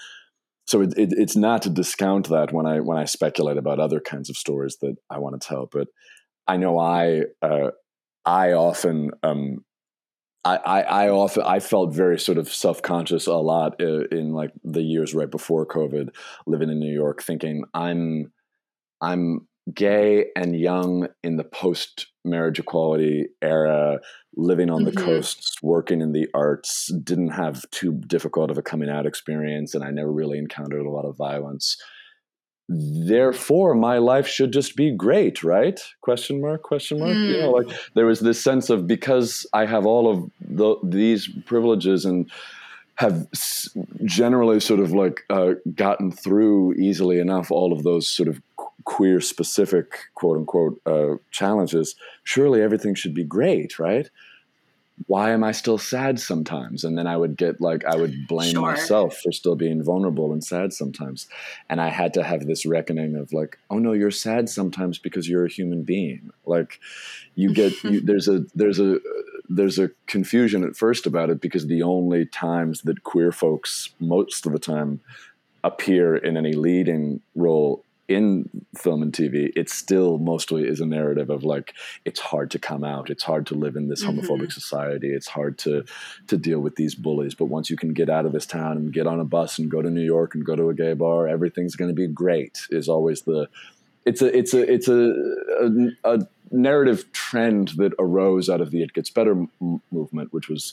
so it's not to discount that when I speculate about other kinds of stories that I want to tell. But I know I often I felt very sort of self-conscious a lot in like the years right before COVID, living in New York, thinking I'm gay and young in the post-marriage equality era, living on the mm-hmm. coasts, working in the arts, didn't have too difficult of a coming out experience, and I never really encountered a lot of violence. Therefore, my life should just be great, right? Question mark, question mark. Mm. You know, like there was this sense of because I have all of these privileges and have generally sort of like gotten through easily enough all of those sort of queer specific quote unquote challenges, surely everything should be great, right? Why am I still sad sometimes? And then I would get like, I would blame sure. myself for still being vulnerable and sad sometimes. And I had to have this reckoning of like, oh no, you're sad sometimes because you're a human being. Like you get, there's a confusion at first about it because the only times that queer folks most of the time appear in any leading role in film and TV, it still mostly is a narrative of like, it's hard to come out. It's hard to live in this homophobic mm-hmm. society. It's hard to deal with these bullies. But once you can get out of this town and get on a bus and go to New York and go to a gay bar, everything's going to be great is always the, it's a narrative trend that arose out of the It Gets Better movement, which was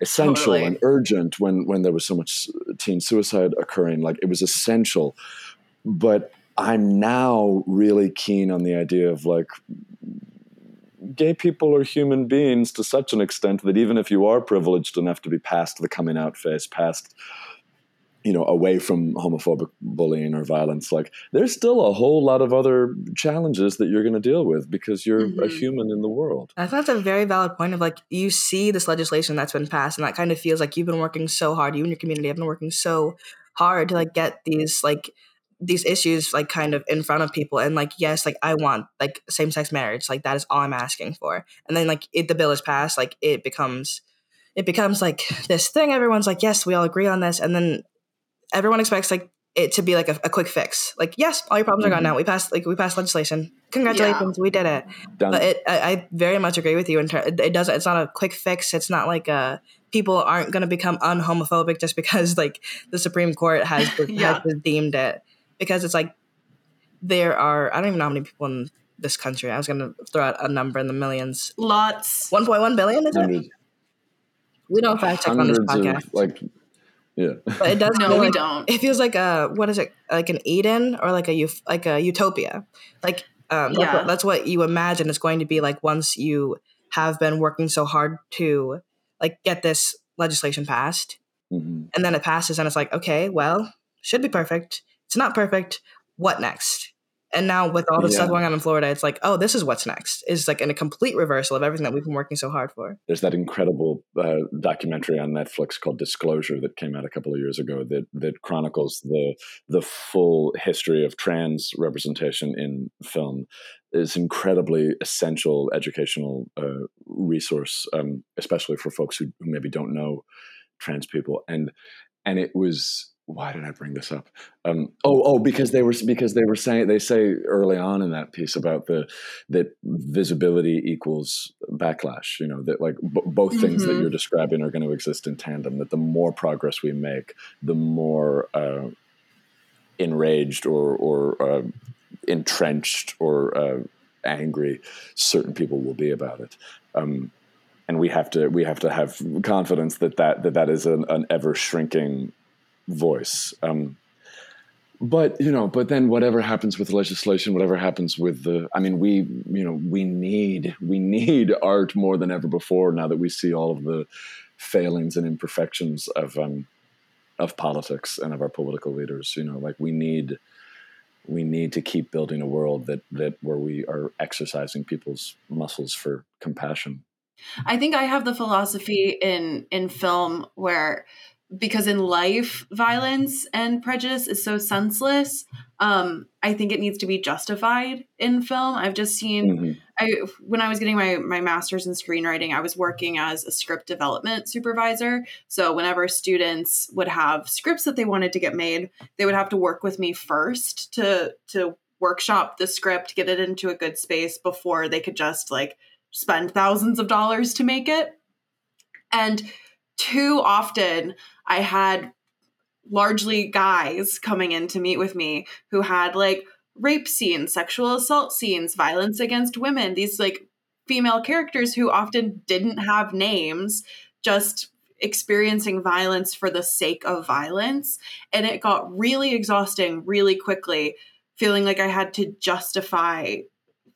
essential totally. And urgent when there was so much teen suicide occurring, like it was essential. But I'm now really keen on the idea of like gay people are human beings to such an extent that even if you are privileged enough to be past the coming out phase, past, you know, away from homophobic bullying or violence, like there's still a whole lot of other challenges that you're going to deal with because you're mm-hmm. a human in the world. I think that's a very valid point of like, you see this legislation that's been passed and that kind of feels like you've been working so hard, you and your community have been working so hard to like get these like these issues like kind of in front of people. And like, yes, like I want like same-sex marriage, like that is all I'm asking for. And then like the bill is passed, like it becomes like this thing. Everyone's like, yes, we all agree on this. And then everyone expects like it to be like a quick fix. Like, yes, all your problems mm-hmm. are gone now. We passed legislation. Congratulations. Yeah. We did it. Done. But I very much agree with you. It's not a quick fix. It's not like a, people aren't going to become unhomophobic just because like the Supreme Court has, yeah. has deemed it. Because it's like there are, I don't even know how many people in this country. I was going to throw out a number in the millions. Lots. 1.1 billion, is it? We don't fact check on this podcast. Yeah. But it does. No, we don't. It feels like what is it? Like an Eden or like a utopia. Like that's what you imagine it's going to be like once you have been working so hard to like get this legislation passed. Mm-hmm. And then it passes and it's like, okay, well, should be perfect. It's not perfect. What next? And now with all the stuff going on in Florida, it's like, oh, this is what's next. It's like in a complete reversal of everything that we've been working so hard for. There's that incredible documentary on Netflix called Disclosure that came out a couple of years ago that chronicles the full history of trans representation in film. It's incredibly essential educational resource, especially for folks who maybe don't know trans people. And it was... Why did I bring this up? Because they were saying, they say early on in that piece about that visibility equals backlash, you know, that like both mm-hmm. things that you're describing are going to exist in tandem, that the more progress we make, the more enraged or entrenched or angry certain people will be about it. And we have to have confidence that is an ever shrinking voice. But then whatever happens with legislation, whatever happens with we need art more than ever before now that we see all of the failings and imperfections of politics and of our political leaders. You know, like we need we need to keep building a world that where we are exercising people's muscles for compassion. I think I have the philosophy in film where, because in life, violence and prejudice is so senseless. I think it needs to be justified in film. I've just seen, when I was getting my master's in screenwriting, I was working as a script development supervisor. So whenever students would have scripts that they wanted to get made, they would have to work with me first to workshop the script, get it into a good space before they could just like spend thousands of dollars to make it. And too often I had largely guys coming in to meet with me who had like rape scenes, sexual assault scenes, violence against women, these like female characters who often didn't have names, just experiencing violence for the sake of violence. And it got really exhausting really quickly, feeling like I had to justify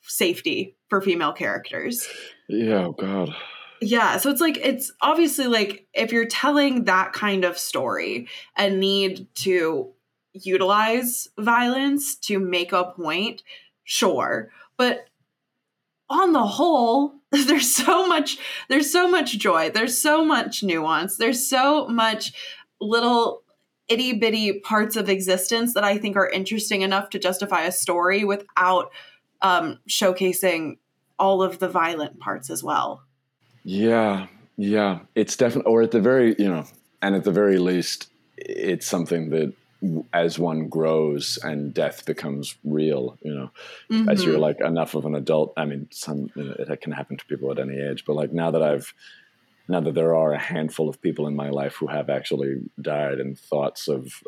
safety for female characters. Yeah, oh God. Yeah. So it's like, it's obviously like if you're telling that kind of story and need to utilize violence to make a point, sure. But on the whole, there's so much joy. There's so much nuance. There's so much little itty bitty parts of existence that I think are interesting enough to justify a story without showcasing all of the violent parts as well. Yeah. It's definitely, or at the very, and at the very least, it's something that as one grows and death becomes real, as you're like enough of an adult. I mean, it can happen to people at any age, but like now that there are a handful of people in my life who have actually died and thoughts of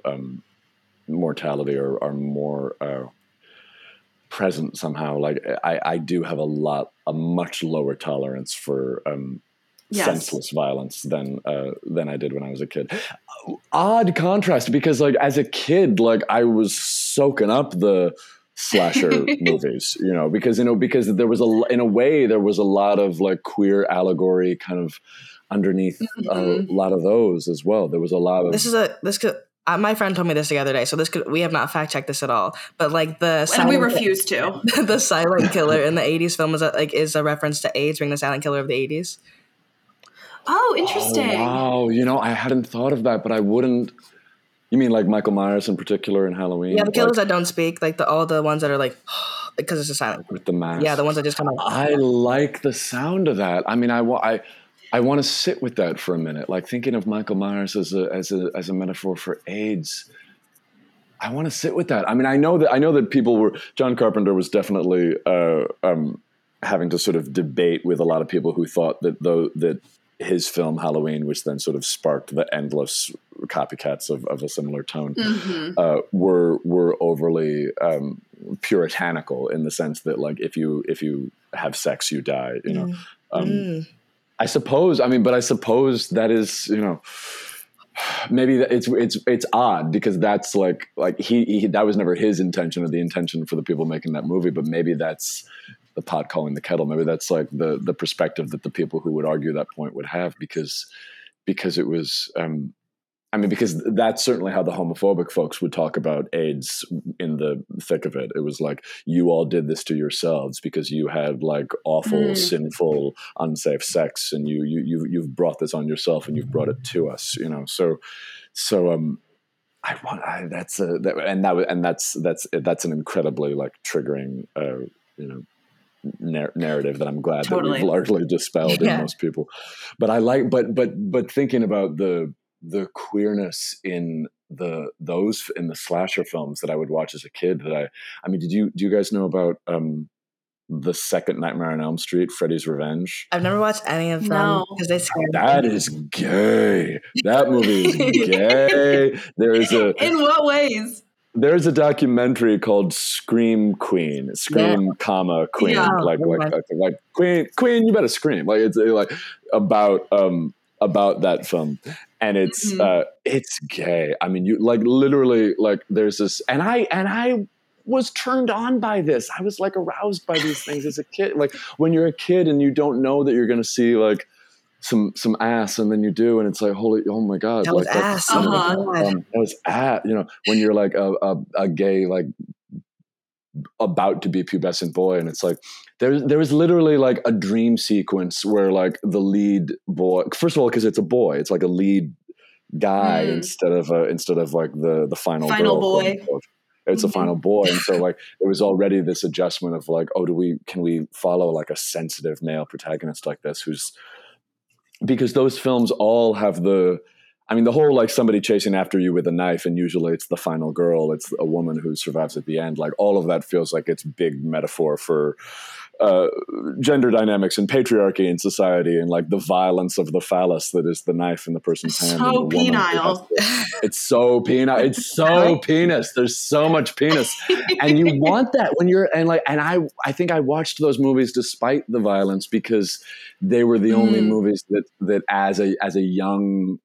mortality are more present somehow, like I do have a much lower tolerance for senseless violence than I did when I was a kid. Odd contrast, because like as a kid, like I was soaking up the slasher movies, because there was a lot of like queer allegory kind of underneath a lot of those as well. There was a lot of my friend told me this the other day, so we have not fact checked this at all. But like and we refuse to. The silent killer in the 80s film is a reference to AIDS being the silent killer of the 80s. Oh, interesting. Oh, wow, I hadn't thought of that, but I wouldn't. You mean like Michael Myers in particular in Halloween? Yeah, the killers that don't speak, like all the ones that are like, because it's a silent with the mask. Yeah, the ones that just come out. I like the sound of that. I mean, I want to sit with that for a minute, like thinking of Michael Myers as a metaphor for AIDS. I want to sit with that. I mean, I know that people were. John Carpenter was definitely having to sort of debate with a lot of people who thought that his film Halloween, which then sort of sparked the endless copycats of a similar tone, were overly puritanical in the sense that like if you have sex, you die. I suppose. I mean, but I suppose that is, maybe it's odd because that's like he that was never his intention or the intention for the people making that movie. But maybe that's the pot calling the kettle. Maybe that's like the perspective that the people who would argue that point would have because it was. Because that's certainly how the homophobic folks would talk about AIDS in the thick of it. It was like, you all did this to yourselves because you had like awful, sinful, unsafe sex, and you've brought this on yourself, and you've brought it to us. That's an incredibly like triggering narrative that I'm glad that we've largely dispelled in most people. But I like, but thinking about the queerness in the slasher films that I would watch as a kid do you guys know about the second Nightmare on Elm Street, Freddy's Revenge? I've never watched any of them because they scared me. That is gay. That movie is gay. In what ways? There's a documentary called Scream Queen, like Queen, you better scream. Like it's like about that film. And it's it's gay. I mean, you like literally like there's this, and I was turned on by this. I was like aroused by these things as a kid. Like when you're a kid and you don't know that you're gonna see like some ass, and then you do, and it's like holy, oh my god, that was like ass. That was ass. When you're like a gay like about to be pubescent boy. And it's like, there was literally like a dream sequence where like the lead boy, first of all, because it's a boy, it's like a lead guy instead of like the final girl, boy. It's a final boy. And so like, it was already this adjustment of like, oh, can we follow like a sensitive male protagonist like this? Who's, because those films all have the whole like somebody chasing after you with a knife, and usually it's the final girl, it's a woman who survives at the end. Like all of that feels like it's big metaphor for gender dynamics and patriarchy in society, and like the violence of the phallus that is the knife in the person's hand. So penile. It's so penile. It's so penis. There's so much penis, and you want that when you're I think I watched those movies despite the violence because they were the only movies that as a young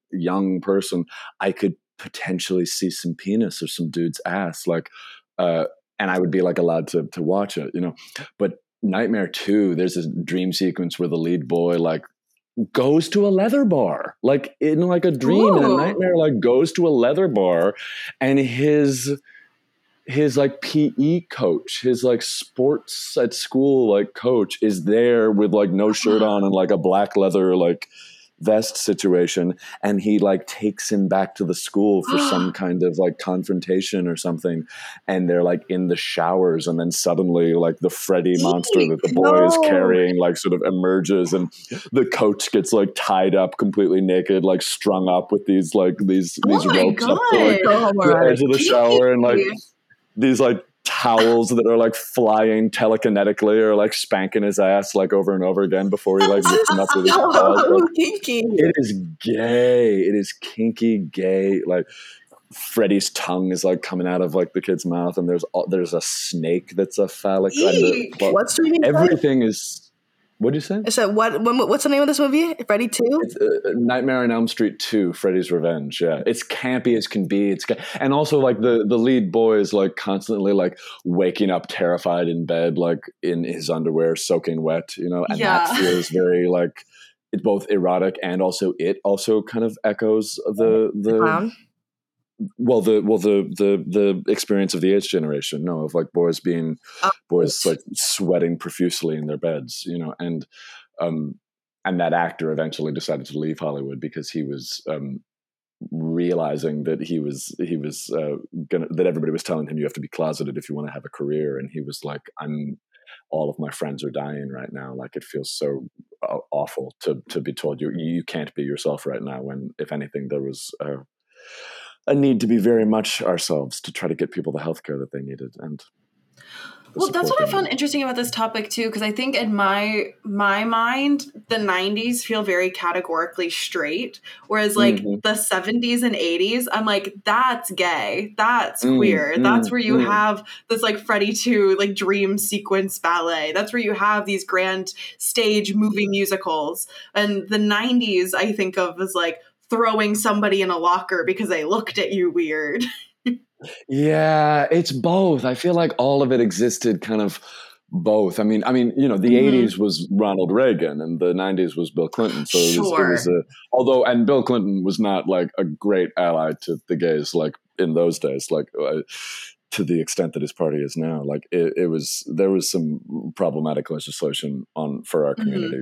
person I could potentially see some penis or some dude's ass, like, and I would be like allowed to watch it, you know. But Nightmare 2, there's a dream sequence where the lead boy like goes to a leather bar, like in like a dream and a nightmare, like goes to a leather bar, and his like PE coach, his like sports at school like coach is there with like no shirt on and like a black leather like vest situation, and he like takes him back to the school for some kind of like confrontation or something, and they're like in the showers, and then suddenly like the Freddy monster that the boy is carrying like sort of emerges, and the coach gets like tied up completely naked, like strung up with these like these ropes up to like the edge of the shower, and like these like towels that are like flying telekinetically or like spanking his ass like over and over again before he like rips him up with his paws. Like, it is gay. It is kinky gay. Like Freddy's tongue is like coming out of like the kid's mouth, and there's a snake that's a phallic. What's the name? Everything is. What'd you say? I said what's the name of this movie? Freddy 2? It's, Nightmare on Elm Street 2, Freddy's Revenge. Yeah. It's campy as can be. And also like the lead boy is like constantly like waking up terrified in bed, like in his underwear, soaking wet, you know, and that feels very like it's both erotic, and also it also kind of echoes the clown? Well, the experience of the AIDS generation, of like boys like sweating profusely in their beds, you know, and that actor eventually decided to leave Hollywood because he was realizing that that everybody was telling him you have to be closeted if you want to have a career, and he was like, all of my friends are dying right now. Like it feels so awful to be told you can't be yourself right now. When if anything there was a need to be very much ourselves to try to get people the healthcare that they needed. And that's what I found interesting about this topic too, because I think in my mind, the 90s feel very categorically straight, whereas like the 70s and 80s, I'm like, that's gay, that's queer, that's where you have this like Freddy 2 like dream sequence ballet, that's where you have these grand stage movie musicals. And the 90s I think of as like throwing somebody in a locker because they looked at you weird. Yeah, it's both. I feel like all of it existed kind of both. I mean, you know, the 80s was Ronald Reagan and the 90s was Bill Clinton. So although Bill Clinton was not like a great ally to the gays, like in those days, like to the extent that his party is now, like there was some problematic legislation for our community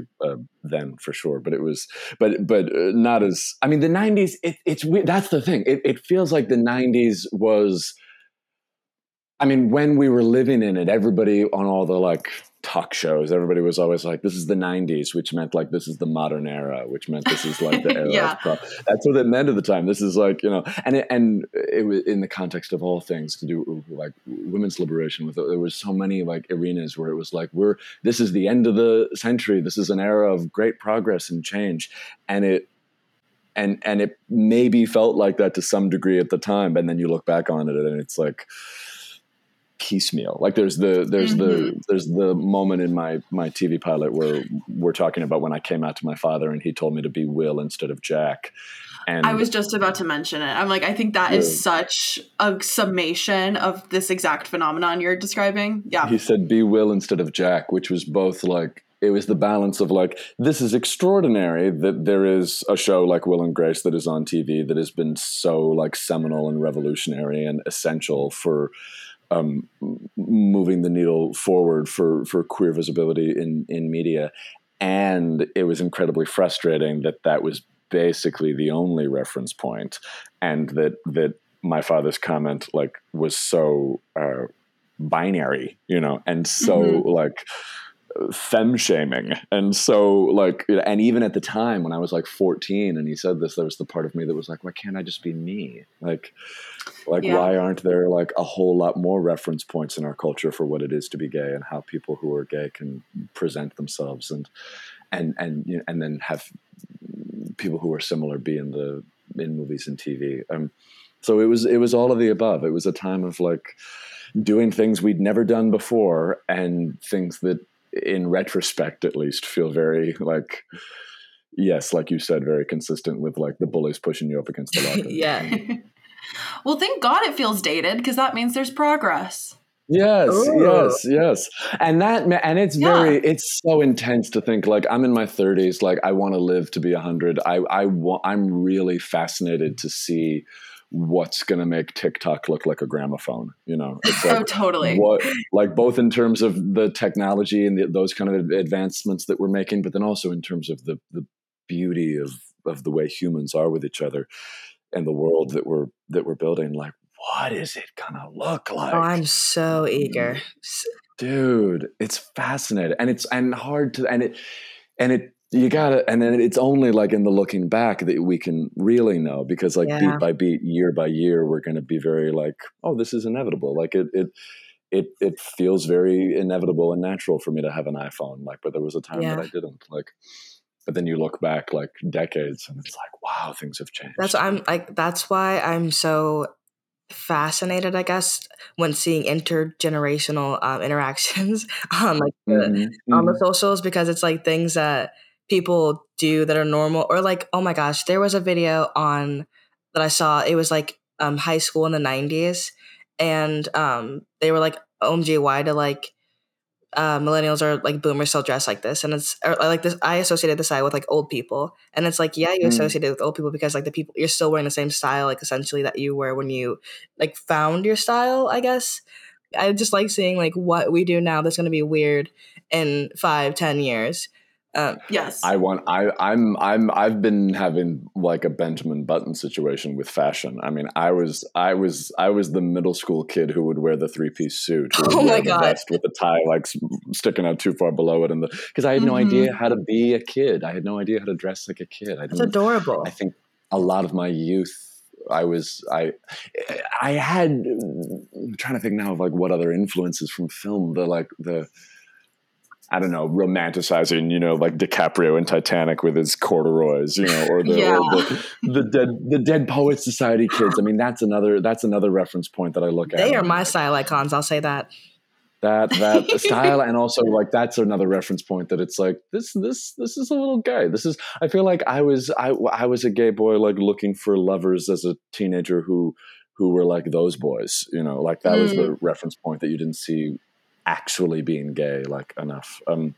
then for sure. But it was, but not as, I mean, the 90s, it's weird. That's the thing. It feels like the 90s was, I mean, when we were living in it, everybody on all the like talk shows, everybody was always like, this is the 90s, which meant like, this is the modern era, which meant this is like the era of pop. That's what it meant at the time. This is like, you know, and it was in the context of all things to do like women's liberation. There was so many like arenas where it was like, this is the end of the century. This is an era of great progress and change. And it maybe felt like that to some degree at the time. And then you look back on it and it's like, piecemeal. Like there's the moment in my TV pilot where we're talking about when I came out to my father and he told me to be Will instead of Jack. And I was just about to mention it. I'm like, I think that is such a summation of this exact phenomenon you're describing. Yeah. He said be Will instead of Jack, which was both like, it was the balance of like, this is extraordinary that there is a show like Will and Grace that is on TV that has been so like seminal and revolutionary and essential for moving the needle forward for queer visibility in media. And it was incredibly frustrating that that was basically the only reference point, and that my father's comment like was so binary, you know, and so like femme shaming. And so like, and even at the time when I was like 14 and he said this, there was the part of me that was like, why can't I just be me? Like yeah. Why aren't there like a whole lot more reference points in our culture for what it is to be gay and how people who are gay can present themselves and you know, and then have people who are similar be in movies and TV. So it was all of the above. It was a time of like doing things we'd never done before and things that in retrospect at least feel very like, yes, like you said, very consistent with like the bullies pushing you up against the locker. Yeah. Well, thank God it feels dated, because that means there's progress. Yes. Ooh. Yes. And it's very, it's so intense to think like I'm in my 30s. Like I want to live to be 100. I'm really fascinated to see what's going to make TikTok look like a gramophone, you know? It's like, oh, totally. What, like both in terms of the technology and those kind of advancements that we're making, but then also in terms of the beauty of the way humans are with each other and the world that we're building. Like, what is it going to look like? Oh, I'm so eager. Dude, it's fascinating. And it's hard, you gotta, and then it's only like in the looking back that we can really know, because like beat by beat, year by year, we're going to be very like, oh, this is inevitable. Like it feels very inevitable and natural for me to have an iPhone. Like, but there was a time that I didn't. Like, but then you look back like decades, and it's like, wow, things have changed. That's why I'm so fascinated, I guess, when seeing intergenerational interactions on the socials, because it's like things that people do that are normal, or like, oh my gosh, there was a video on that I saw, it was like high school in the 90s, and they were like, OMG, why do like millennials or like boomers still dress like this? And it's like this, I associated this with like old people, and it's like, yeah, you associate it with old people because like the people, you're still wearing the same style like essentially that you were when you like found your style, I guess. I just like seeing like what we do now that's going to be weird in 5-10 years. Yes. I've been having like a Benjamin Button situation with fashion. I mean, I was the middle school kid who would wear the 3-piece suit, who would wear the vest with the tie like sticking out too far below it, and because I had no idea how to be a kid. I had no idea how to dress like a kid. That's adorable. I think a lot of my youth, I'm trying to think now of like what other influences from film, I don't know, romanticizing, you know, like DiCaprio in Titanic with his corduroys, you know, or the Dead Poets Society kids. I mean, that's another reference point that I look at. They are my style icons, I'll say that. That style, and also like that's another reference point that it's like this is a little gay. This is, I feel like I was a gay boy like looking for lovers as a teenager who were like those boys, you know, like that was the reference point that you didn't see actually being gay like enough. I don't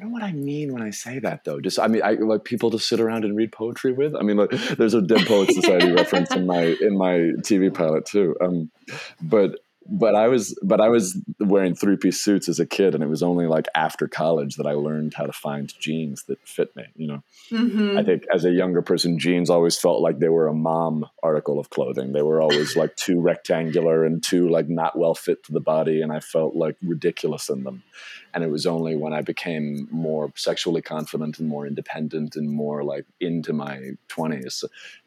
know what I mean when I say that though. Just, I mean, I like people to sit around and read poetry with. I mean, like there's a Dead Poets Society reference in my TV pilot too. But I was wearing 3-piece suits as a kid, and it was only like after college that I learned how to find jeans that fit me, you know. I think as a younger person, jeans always felt like they were a mom article of clothing. They were always like too rectangular and too like not well fit to the body, and I felt like ridiculous in them. And it was only when I became more sexually confident and more independent and more like into my 20s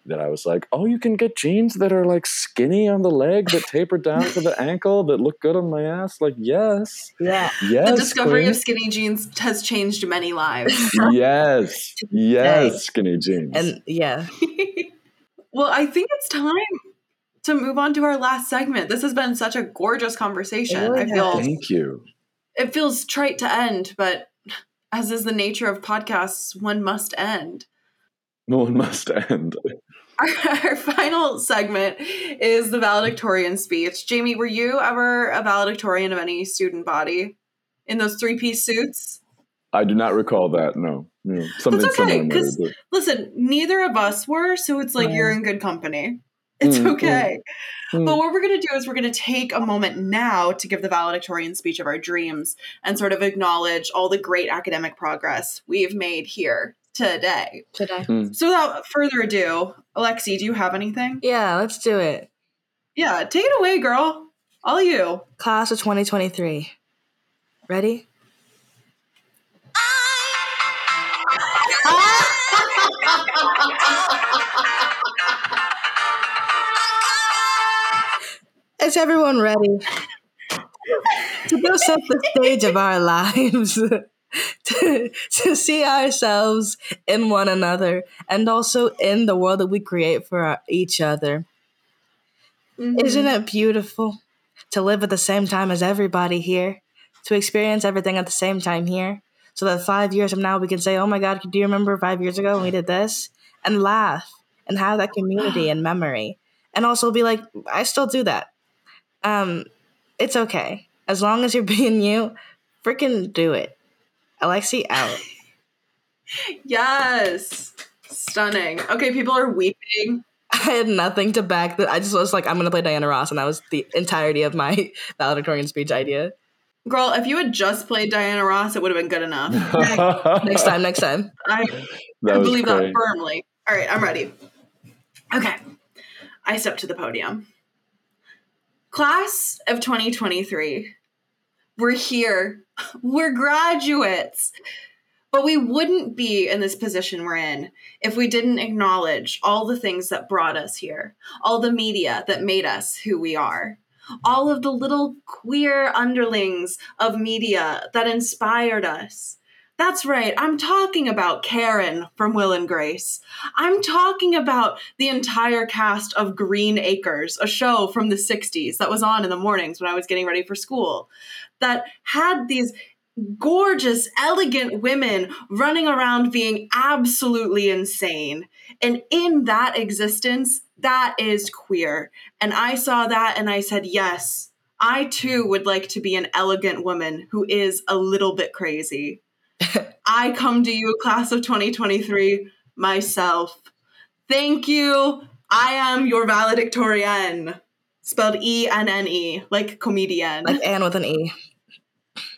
that I was like, oh, you can get jeans that are like skinny on the leg, that taper down to the ankle, that look good on my ass. Like, yes. Yeah. Yes, the discovery of skinny jeans has changed many lives. Yes. Yes. Skinny jeans. And yeah. Well, I think it's time to move on to our last segment. This has been such a gorgeous conversation. Oh, yeah. I feel. Thank you. It feels trite to end, but as is the nature of podcasts, one must end. No one must end. Our final segment is the valedictorian speech. Jamie, were you ever a valedictorian of any student body in those 3-piece suits? I do not recall that, no. Yeah, that's okay, because, listen, neither of us were, so it's like you're in good company. It's okay. But what we're going to do is we're going to take a moment now to give the valedictorian speech of our dreams and sort of acknowledge all the great academic progress we've made here today. So without further ado, Alexi, do you have anything? Yeah, let's do it. Yeah, take it away, girl. All you. Class of 2023. Ready? Is everyone ready to go set the stage of our lives, to see ourselves in one another and also in the world that we create for each other? Isn't it beautiful to live at the same time as everybody here, to experience everything at the same time here, so that 5 years from now we can say, oh my God, do you remember 5 years ago when we did this? And laugh and have that community and memory. And also be like, I still do that. It's okay. As long as you're being you, freaking do it. Alexi out. Yes. Stunning. Okay, people are weeping. I had nothing to back that. I just was like, I'm going to play Diana Ross. And that was the entirety of my valedictorian speech idea. Girl, if you had just played Diana Ross, it would have been good enough. Next time. I believe that firmly. All right, I'm ready. Okay. I step to the podium. Class of 2023, we're here, we're graduates, but we wouldn't be in this position we're in if we didn't acknowledge all the things that brought us here, all the media that made us who we are, all of the little queer underlings of media that inspired us. That's right. I'm talking about Karen from Will and Grace. I'm talking about the entire cast of Green Acres, a show from the 60s that was on in the mornings when I was getting ready for school, that had these gorgeous, elegant women running around being absolutely insane. And in that existence, that is queer. And I saw that and I said, yes, I too would like to be an elegant woman who is a little bit crazy. I come to you, class of 2023, myself. Thank you. I am your valedictorian. Spelled E-N-N-E, like comedian. Like Anne with an E.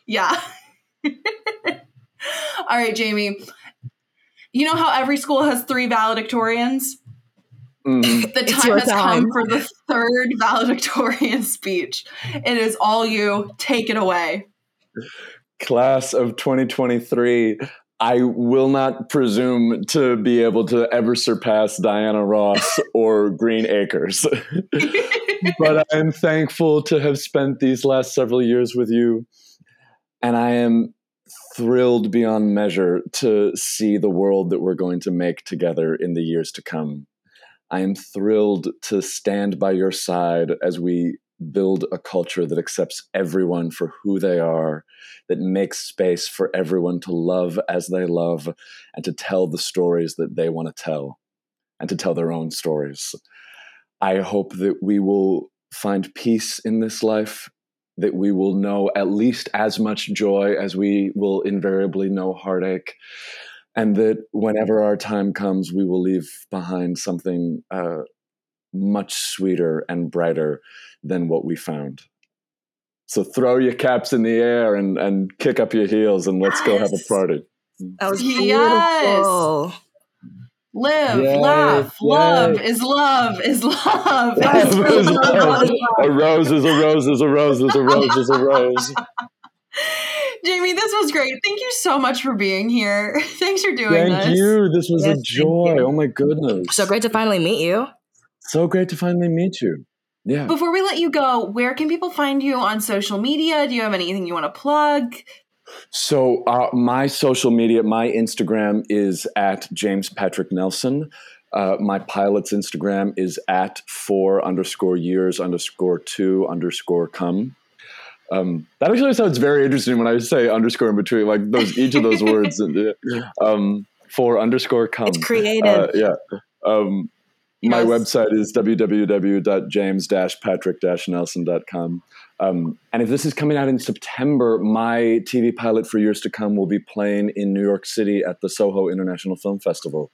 Yeah. All right, Jamie. You know how every school has three valedictorians? The time has come for the third valedictorian speech. It is all you. Take it away. Class of 2023, I will not presume to be able to ever surpass Diana Ross or Green Acres, but I am thankful to have spent these last several years with you, and I am thrilled beyond measure to see the world that we're going to make together in the years to come. I am thrilled to stand by your side as we build a culture that accepts everyone for who they are, that makes space for everyone to love as they love and to tell the stories that they want to tell and to tell their own stories. I hope that we will find peace in this life, that we will know at least as much joy as we will invariably know heartache, and that whenever our time comes, we will leave behind something much sweeter and brighter than what we found. So throw your caps in the air and kick up your heels and let's go have a party. That was beautiful. Yes. Live, yes, laugh, yes. Love is love is love. Love is love. A rose is a rose is a rose is a rose is a rose. Jamie, this was great. Thank you so much for being here. Thanks for doing this. Thank you. This was a joy. Oh my goodness. So great to finally meet you. So great to finally meet you. Yeah. Before we let you go, where can people find you on social media? Do you have anything you want to plug? So my social media, my Instagram is at James Patrick Nelson. My pilot's Instagram is at 4_years_2_come. That actually sounds very interesting when I say underscore in between, like those each of those words. 4_come. It's creative. My website is www.james-patrick-nelson.com. And if this is coming out in September, my TV pilot for Years to Come will be playing in New York City at the Soho International Film Festival.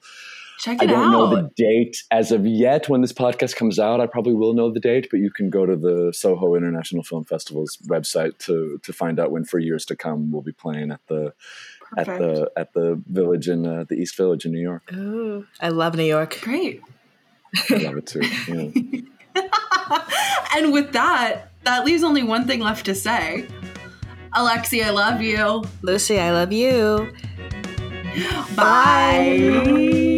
Check it out. I don't know the date as of yet. When this podcast comes out, I probably will know the date, but you can go to the Soho International Film Festival's website to find out when For Years to Come will be playing at the at the Village in the East Village in New York. Ooh, I love New York. Great. I love it too. Yeah. And with that, that leaves only one thing left to say. Alexi, I love you. Lucy, I love you. Bye. Bye.